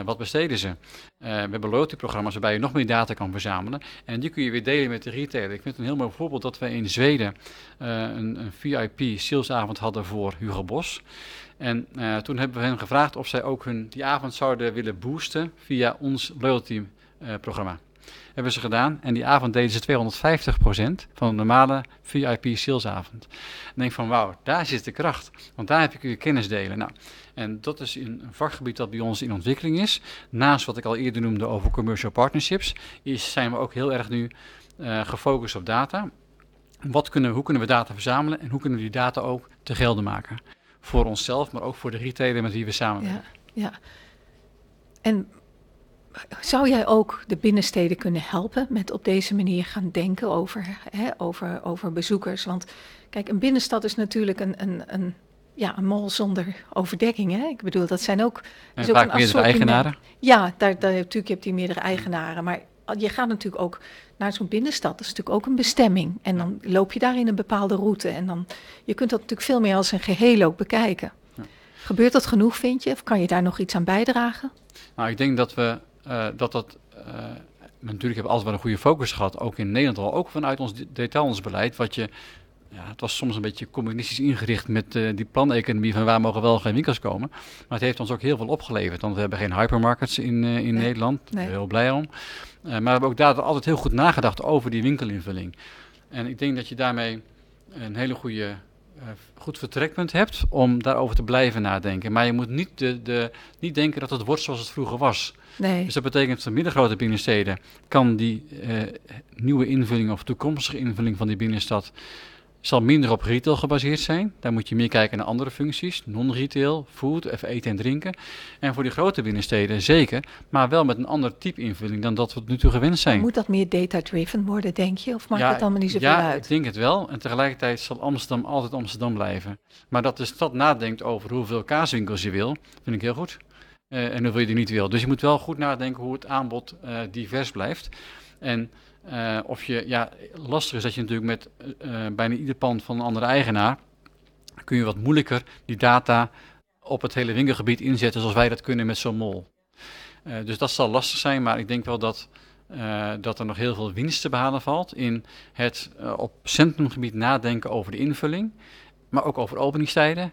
Wat besteden ze? We hebben loyalty-programma's waarbij je nog meer data kan verzamelen. En die kun je weer delen met de retailer. Ik vind het een heel mooi voorbeeld dat we in Zweden een VIP-salesavond hadden voor Hugo Boss. En toen hebben we hen gevraagd of zij ook die avond zouden willen boosten via ons loyalty-programma. Hebben ze gedaan en die avond deden ze 250% van een normale VIP-salesavond. En denk van wauw, daar zit de kracht, want daar kun je kennis delen. Nou, en dat is een vakgebied dat bij ons in ontwikkeling is. Naast wat ik al eerder noemde over commercial partnerships, zijn we ook heel erg nu gefocust op data. Hoe kunnen we data verzamelen en hoe kunnen we die data ook te gelde maken? Voor onszelf, maar ook voor de retailer met wie we samenwerken. Ja. En zou jij ook de binnensteden kunnen helpen met op deze manier gaan denken over bezoekers? Want kijk, een binnenstad is natuurlijk een mall zonder overdekking. Hè? Ik bedoel, dat zijn ook... En vaak ook meerdere eigenaren? Ja, natuurlijk heb je meerdere eigenaren, maar... Je gaat natuurlijk ook naar zo'n binnenstad, dat is natuurlijk ook een bestemming. En dan loop je daarin een bepaalde route. En je kunt dat natuurlijk veel meer als een geheel ook bekijken. Ja. Gebeurt dat genoeg, vind je? Of kan je daar nog iets aan bijdragen? Nou, ik denk dat we natuurlijk hebben we altijd wel een goede focus gehad, ook in Nederland al, ook vanuit ons detailhandelsbeleid, wat je... Ja, het was soms een beetje communistisch ingericht met die planeconomie van waar mogen wel geen winkels komen. Maar het heeft ons ook heel veel opgeleverd. Want we hebben geen hypermarkets in Nederland. Daar ben ik heel blij om. Maar we hebben ook daar altijd heel goed nagedacht over die winkelinvulling. En ik denk dat je daarmee een hele goed vertrekpunt hebt om daarover te blijven nadenken. Maar je moet niet denken dat het wordt zoals het vroeger was. Nee. Dus dat betekent dat de middengrote binnensteden kan die nieuwe invulling of toekomstige invulling van die binnenstad... zal minder op retail gebaseerd zijn. Daar moet je meer kijken naar andere functies. Non-retail, food, even eten en drinken. En voor die grote binnensteden zeker. Maar wel met een ander type invulling dan dat we nu toe gewend zijn. Moet dat meer data-driven worden, denk je? Of maakt het allemaal niet zoveel uit? Ja, ik denk het wel. En tegelijkertijd zal Amsterdam altijd Amsterdam blijven. Maar dat de stad nadenkt over hoeveel kaaswinkels je wil, vind ik heel goed. En hoeveel je er niet wil. Dus je moet wel goed nadenken hoe het aanbod divers blijft. En... lastig is dat je natuurlijk met bijna ieder pand van een andere eigenaar... kun je wat moeilijker die data op het hele winkelgebied inzetten... zoals wij dat kunnen met zo'n mol. Dus dat zal lastig zijn, maar ik denk wel dat er nog heel veel winst te behalen valt... in het op centrumgebied nadenken over de invulling... maar ook over openingstijden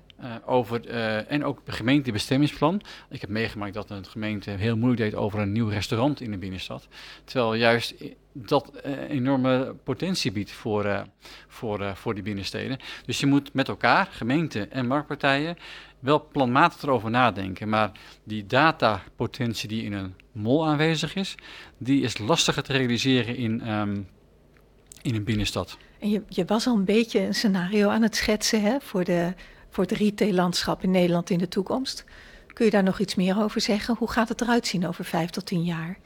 en ook de gemeentebestemmingsplan. Ik heb meegemaakt dat een gemeente heel moeilijk deed over een nieuw restaurant in de binnenstad. Terwijl juist dat enorme potentie biedt voor die binnensteden. Dus je moet met elkaar, gemeente en marktpartijen, wel planmatig erover nadenken. Maar die datapotentie die in een mol aanwezig is, die is lastiger te realiseren in een binnenstad. En je was al een beetje een scenario aan het schetsen hè, voor het retaillandschap in Nederland in de toekomst. Kun je daar nog iets meer over zeggen? Hoe gaat het eruit zien over 5 tot 10 jaar?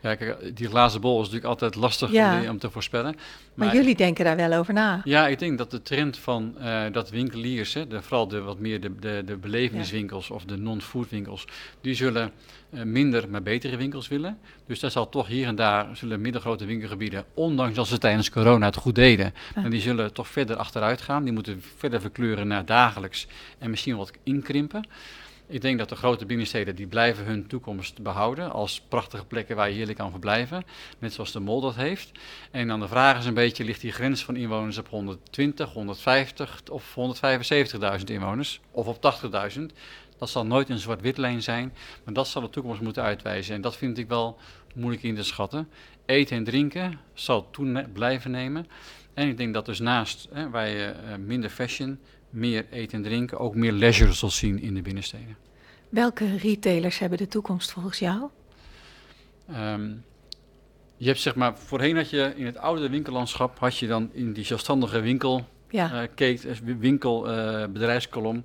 Ja, kijk, die glazen bol is natuurlijk altijd lastig om te voorspellen. Maar jullie denken daar wel over na. Ja, ik denk dat de trend van dat winkeliers, hè, vooral de belevingswinkels of de non-food winkels, die zullen minder, maar betere winkels willen. Dus daar zal toch hier en daar zullen middelgrote winkelgebieden, ondanks dat ze tijdens corona het goed deden, en die zullen toch verder achteruit gaan. Die moeten verder verkleuren naar dagelijks en misschien wat inkrimpen. Ik denk dat de grote binnensteden die blijven hun toekomst behouden als prachtige plekken waar je heerlijk kan verblijven, net zoals de mol dat heeft. En dan de vraag is een beetje, ligt die grens van inwoners op 120, 150 of 175.000 inwoners of op 80.000? Dat zal nooit een zwart-wit lijn zijn, maar dat zal de toekomst moeten uitwijzen. En dat vind ik wel moeilijk in te schatten. Eten en drinken zal blijven nemen. En ik denk dat dus naast waar je minder fashion... meer eten en drinken, ook meer leisure zal zien in de binnensteden. Welke retailers hebben de toekomst volgens jou? Je hebt voorheen had je in het oude winkellandschap, had je dan in die zelfstandige winkel ja. Bedrijfskolom,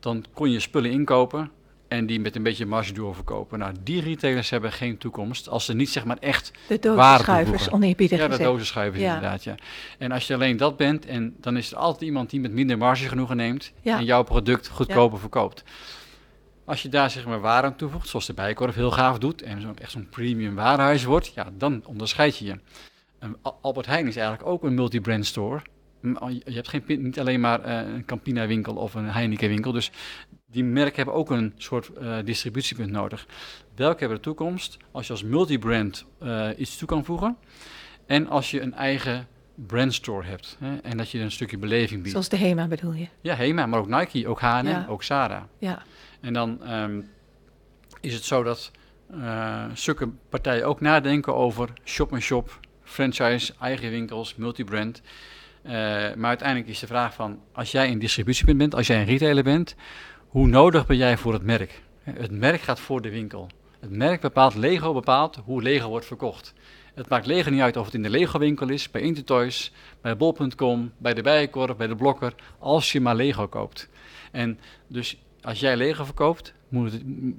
dan kon je spullen inkopen en die met een beetje marge doorverkopen. Nou, die retailers hebben geen toekomst als ze niet zeg maar echt waarde toevoegen. De dozenschuivers, oneerbiedig gezegd. Ja, de dozenschuivers inderdaad, ja. En als je alleen dat bent, en dan is er altijd iemand die met minder marge genoegen neemt en jouw product goedkoper verkoopt. Als je daar zeg maar waarde aan toevoegt, zoals de Bijenkorf heel gaaf doet en echt zo'n premium warenhuis wordt, ja, dan onderscheid je je. En Albert Heijn is eigenlijk ook een multibrand store. Je hebt niet alleen maar een Campina winkel of een Heineken winkel. Dus die merken hebben ook een soort distributiepunt nodig. Welke hebben de toekomst? Als je als multibrand iets toe kan voegen. En als je een eigen brandstore hebt. Hè, en dat je een stukje beleving biedt. Zoals de HEMA bedoel je? Ja, HEMA, maar ook Nike, ook H&M, ook Sarah. Ja. En dan is het zo dat zulke partijen ook nadenken over shop-in-shop, franchise, eigen winkels, multibrand. Maar uiteindelijk is de vraag van, als jij een distributiepunt bent, als jij een retailer bent, hoe nodig ben jij voor het merk? Het merk gaat voor de winkel. Het merk bepaalt, Lego bepaalt hoe Lego wordt verkocht. Het maakt Lego niet uit of het in de Lego winkel is, bij Intertoys, bij bol.com, bij de Bijenkorf, bij de Blokker, als je maar Lego koopt. En dus als jij Lego verkoopt,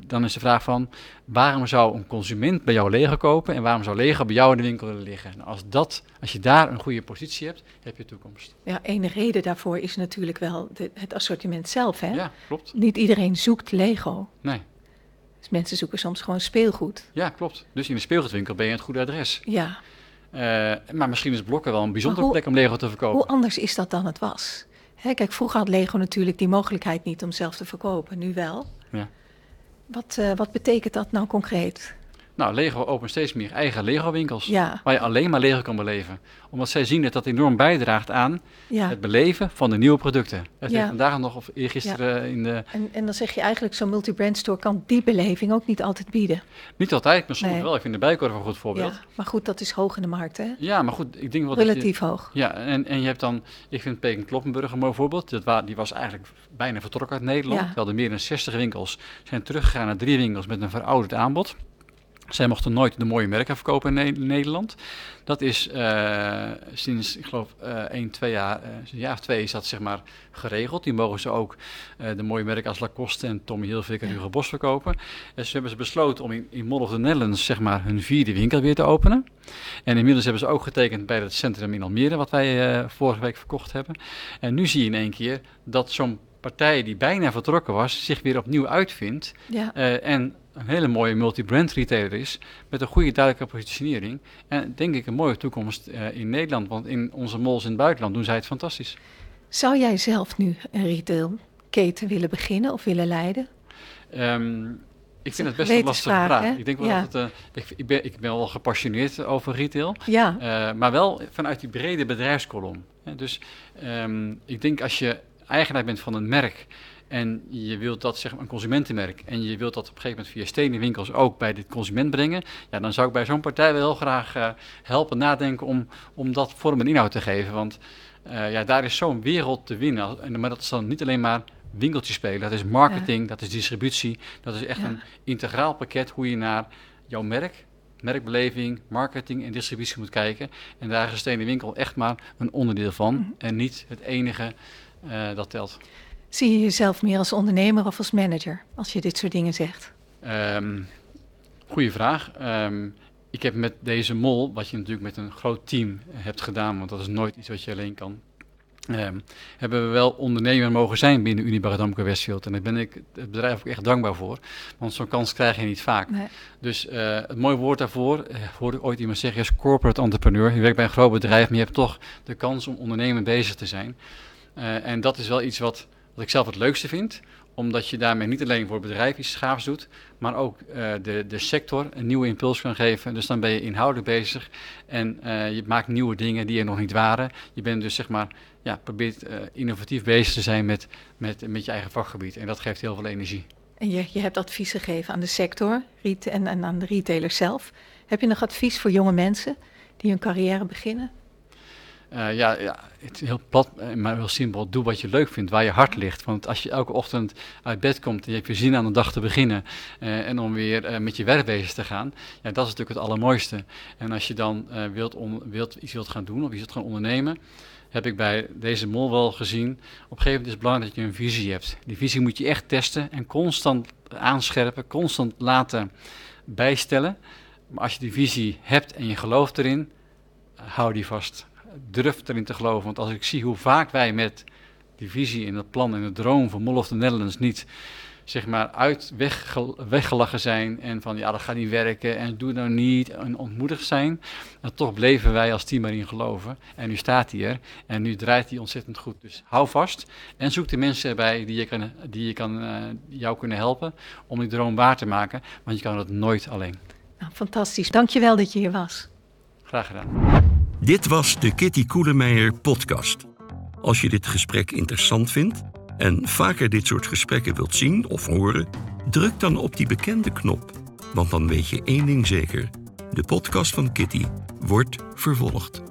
dan is de vraag van, waarom zou een consument bij jou Lego kopen en waarom zou Lego bij jou in de winkel willen liggen? Nou, als je daar een goede positie hebt, heb je toekomst. Ja, één reden daarvoor is natuurlijk wel het assortiment zelf, hè? Ja, klopt. Niet iedereen zoekt Lego. Nee. Dus mensen zoeken soms gewoon speelgoed. Ja, klopt. Dus in de speelgoedwinkel ben je het goede adres. Ja. Maar misschien is Blokker wel een bijzondere plek om Lego te verkopen. Hoe anders is dat dan het was? Hè, kijk, vroeger had Lego natuurlijk die mogelijkheid niet om zelf te verkopen. Nu wel. Ja. Wat betekent dat nou concreet? Nou, Lego opent steeds meer eigen Lego-winkels. Ja. Waar je alleen maar Lego kan beleven. Omdat zij zien dat dat enorm bijdraagt aan het beleven van de nieuwe producten. Het ligt vandaag nog of eergisteren in de... En dan zeg je eigenlijk, zo'n multi-brand store kan die beleving ook niet altijd bieden. Niet altijd, maar soms wel. Ik vind de Bijenkorf een goed voorbeeld. Ja, maar goed, dat is hoog in de markt, hè? Ja, maar goed, ik denk wel relatief hoog. Ja, en je hebt dan... Ik vind Peking Kloppenburg een mooi voorbeeld. Die was eigenlijk bijna vertrokken uit Nederland. Terwijl er meer dan 60 winkels zijn teruggegaan naar 3 winkels met een verouderd aanbod. Zij mochten nooit de mooie merken verkopen in Nederland. Dat is sinds, ik geloof, 1-2 jaar, een jaar of 2 is dat zeg maar geregeld. Die mogen ze ook de mooie merken als Lacoste en Tommy Hilfiger en Hugo Boss verkopen. En ze hebben besloten om in Mall of the Netherlands zeg maar hun 4e winkel weer te openen. En inmiddels hebben ze ook getekend bij het centrum in Almere, wat wij vorige week verkocht hebben. En nu zie je in één keer dat zo'n partij die bijna vertrokken was, zich weer opnieuw uitvindt. Ja. En een hele mooie multi-brand retailer is, met een goede duidelijke positionering. En denk ik een mooie toekomst in Nederland, want in onze malls in het buitenland doen zij het fantastisch. Zou jij zelf nu een retailketen willen beginnen of willen leiden? Ik vind het best een lastige vraag. Ik denk wel dat het, ik ben wel gepassioneerd over retail, maar wel vanuit die brede bedrijfskolom. Dus ik denk als je eigenaar bent van een merk en je wilt dat, zeg maar, een consumentenmerk, en je wilt dat op een gegeven moment via stedenwinkels ook bij de consument brengen, ja, dan zou ik bij zo'n partij wel heel graag helpen nadenken om dat vorm en inhoud te geven. Want daar is zo'n wereld te winnen. Maar dat is dan niet alleen maar winkeltjes spelen. Dat is marketing, dat is distributie. Dat is echt een integraal pakket hoe je naar jouw merk, merkbeleving, marketing en distributie moet kijken. En daar is een stedenwinkel echt maar een onderdeel van en niet het enige dat telt. Zie je jezelf meer als ondernemer of als manager als je dit soort dingen zegt? Goeie vraag. Ik heb met deze mol, wat je natuurlijk met een groot team hebt gedaan, want dat is nooit iets wat je alleen kan, hebben we wel ondernemer mogen zijn binnen Unibail-Rodamco-Westfield. En daar ben ik het bedrijf ook echt dankbaar voor, want zo'n kans krijg je niet vaak. Nee. Dus het mooie woord daarvoor, hoorde ik ooit iemand zeggen, is corporate entrepreneur. Je werkt bij een groot bedrijf, maar je hebt toch de kans om ondernemer bezig te zijn. En dat is wel iets wat ik zelf het leukste vind, omdat je daarmee niet alleen voor het bedrijf iets gaafs doet, maar ook de sector een nieuwe impuls kan geven. Dus dan ben je inhoudelijk bezig en je maakt nieuwe dingen die er nog niet waren. Je bent dus, zeg maar, probeert innovatief bezig te zijn met je eigen vakgebied en dat geeft heel veel energie. En je hebt advies gegeven aan de sector en aan de retailer zelf. Heb je nog advies voor jonge mensen die hun carrière beginnen? Het is heel plat, maar heel simpel. Doe wat je leuk vindt, waar je hart ligt. Want als je elke ochtend uit bed komt en je hebt weer zin aan de dag te beginnen en om weer met je werk bezig te gaan, ja, dat is natuurlijk het allermooiste. En als je dan iets wilt gaan doen of iets wilt gaan ondernemen, heb ik bij deze mol wel gezien. Op een gegeven moment is het belangrijk dat je een visie hebt. Die visie moet je echt testen en constant aanscherpen, constant laten bijstellen. Maar als je die visie hebt en je gelooft erin, hou die vast. Durf erin te geloven, want als ik zie hoe vaak wij met die visie en dat plan en de droom van Mall of the Netherlands niet zeg maar uit weggelachen zijn en van ja, dat gaat niet werken en doe nou niet en ontmoedigd zijn. En toch bleven wij als team erin geloven en nu staat hij er en nu draait hij ontzettend goed. Dus hou vast en zoek de mensen erbij die jou kunnen helpen om die droom waar te maken, want je kan dat nooit alleen. Nou, fantastisch, dankjewel dat je hier was. Graag gedaan. Dit was de Kitty Koelemeijer podcast. Als je dit gesprek interessant vindt en vaker dit soort gesprekken wilt zien of horen, druk dan op die bekende knop. Want dan weet je één ding zeker: de podcast van Kitty wordt vervolgd.